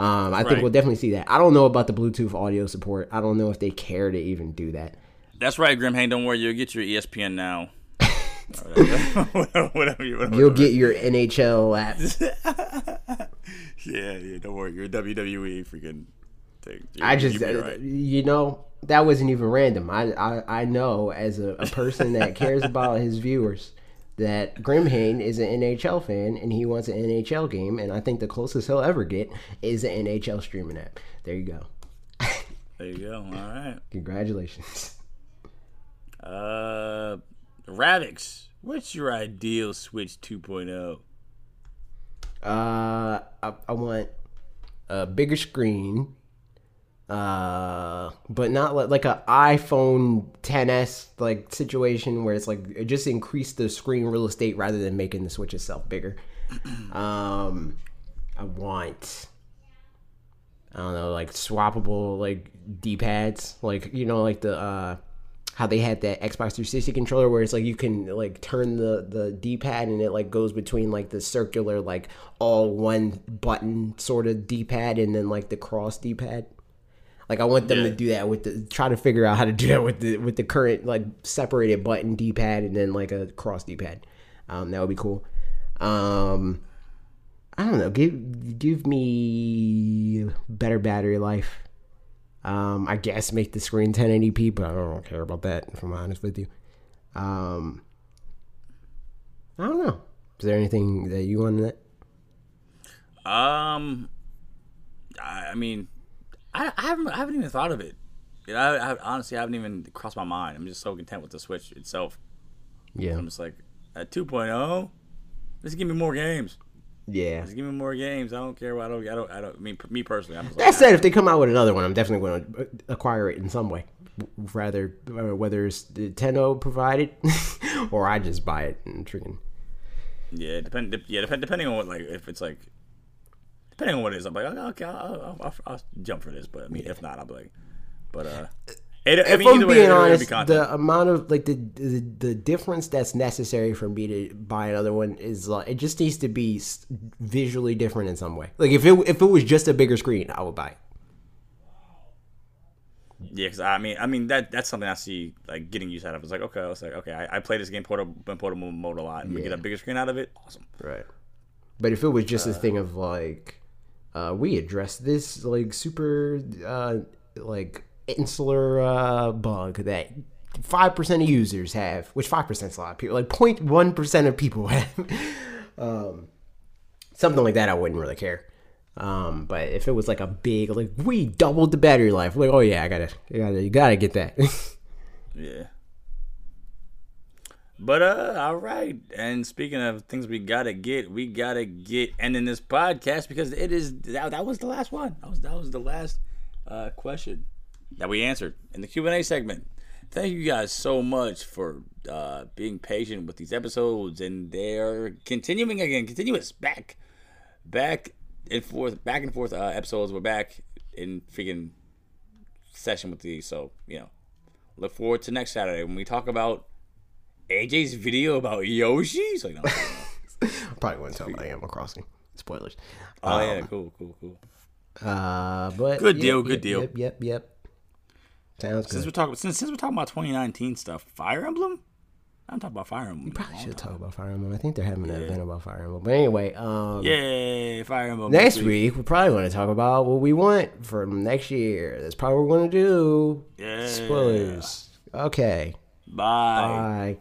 I think we'll definitely see that. I don't know about the Bluetooth audio support. I don't know if they care to even do that. That's right, Grimhane. Don't worry. You'll get your ESPN now. whatever. You'll get your NHL app. yeah. Don't worry. Your WWE freaking thing. That wasn't even random. I know as a person that cares about his viewers that Grimhane is an NHL fan and he wants an NHL game, and I think the closest he'll ever get is an NHL streaming app. There you go. There you go. All right. Congratulations. Ravix, what's your ideal Switch 2.0? I want a bigger screen, but not like an iPhone XS like situation where it's like it just increase the screen real estate rather than making the Switch itself bigger. I want, I don't know, like swappable like D-pads, like, you know, like the how they had that Xbox 360 controller where it's like you can like turn the D-pad and it like goes between like the circular like all one button sort of D-pad and then like the cross D-pad. Like I want them to do that with the, try to figure out how to do that with the current like separated button D-pad and then like a cross D-pad. That would be cool. I don't know. Give me better battery life. I guess make the screen 1080p, but I don't care about that, if I'm honest with you. I don't know. Is there anything that you want in that? I mean, I haven't even thought of it. You know, I honestly haven't even crossed my mind. I'm just so content with the Switch itself. Yeah. I'm just like, at 2.0, just give me more games. Yeah, just give me more games. I don't care. I don't. I mean, me personally. I'm just that like, said, if they come out with another one, I'm definitely going to acquire it in some way. Rather, whether it's Nintendo provided or I just buy it and freaking. Yeah, depending on what like if it's like depending on what it is, I'm like okay, I'll jump for this. But I mean, if not, I'll be like, but if I'm being honest, the amount of like the difference that's necessary for me to buy another one is like it just needs to be visually different in some way. Like if it was just a bigger screen, I would buy it. Yeah, because I mean that's something I see like getting used out of. It's like okay, I was like okay, I play this game portable mode a lot, and we get a bigger screen out of it. Awesome, right? But if it was just a thing of like, we address this like super like. Insular bug that 5% of users have, which 5% is a lot of people, like 0.1% of people have, something like that. I wouldn't really care, but if it was like a big, like we doubled the battery life, like oh yeah, you gotta get that. Yeah. But all right. And speaking of things we gotta get ending this podcast because it is that was the last one. That was the last question that we answered in the Q&A segment. Thank you guys so much for being patient with these episodes, and they're continuous back and forth episodes. We're back in freaking session with these, so you know, look forward to next Saturday when we talk about AJ's video about Yoshi. So you know, I probably wouldn't tell about Animal Crossing spoilers. Oh yeah, cool. But good yep, deal, yep, good deal. Yep. Sounds good. Since we're talking about 2019 stuff, Fire Emblem? I'm talking about Fire Emblem. You probably should talk about Fire Emblem. I think they're having an event about Fire Emblem. But anyway, Fire Emblem. Next week we probably want to talk about what we want for next year. That's probably what we're gonna do. Yeah. Spoilers. Okay. Bye.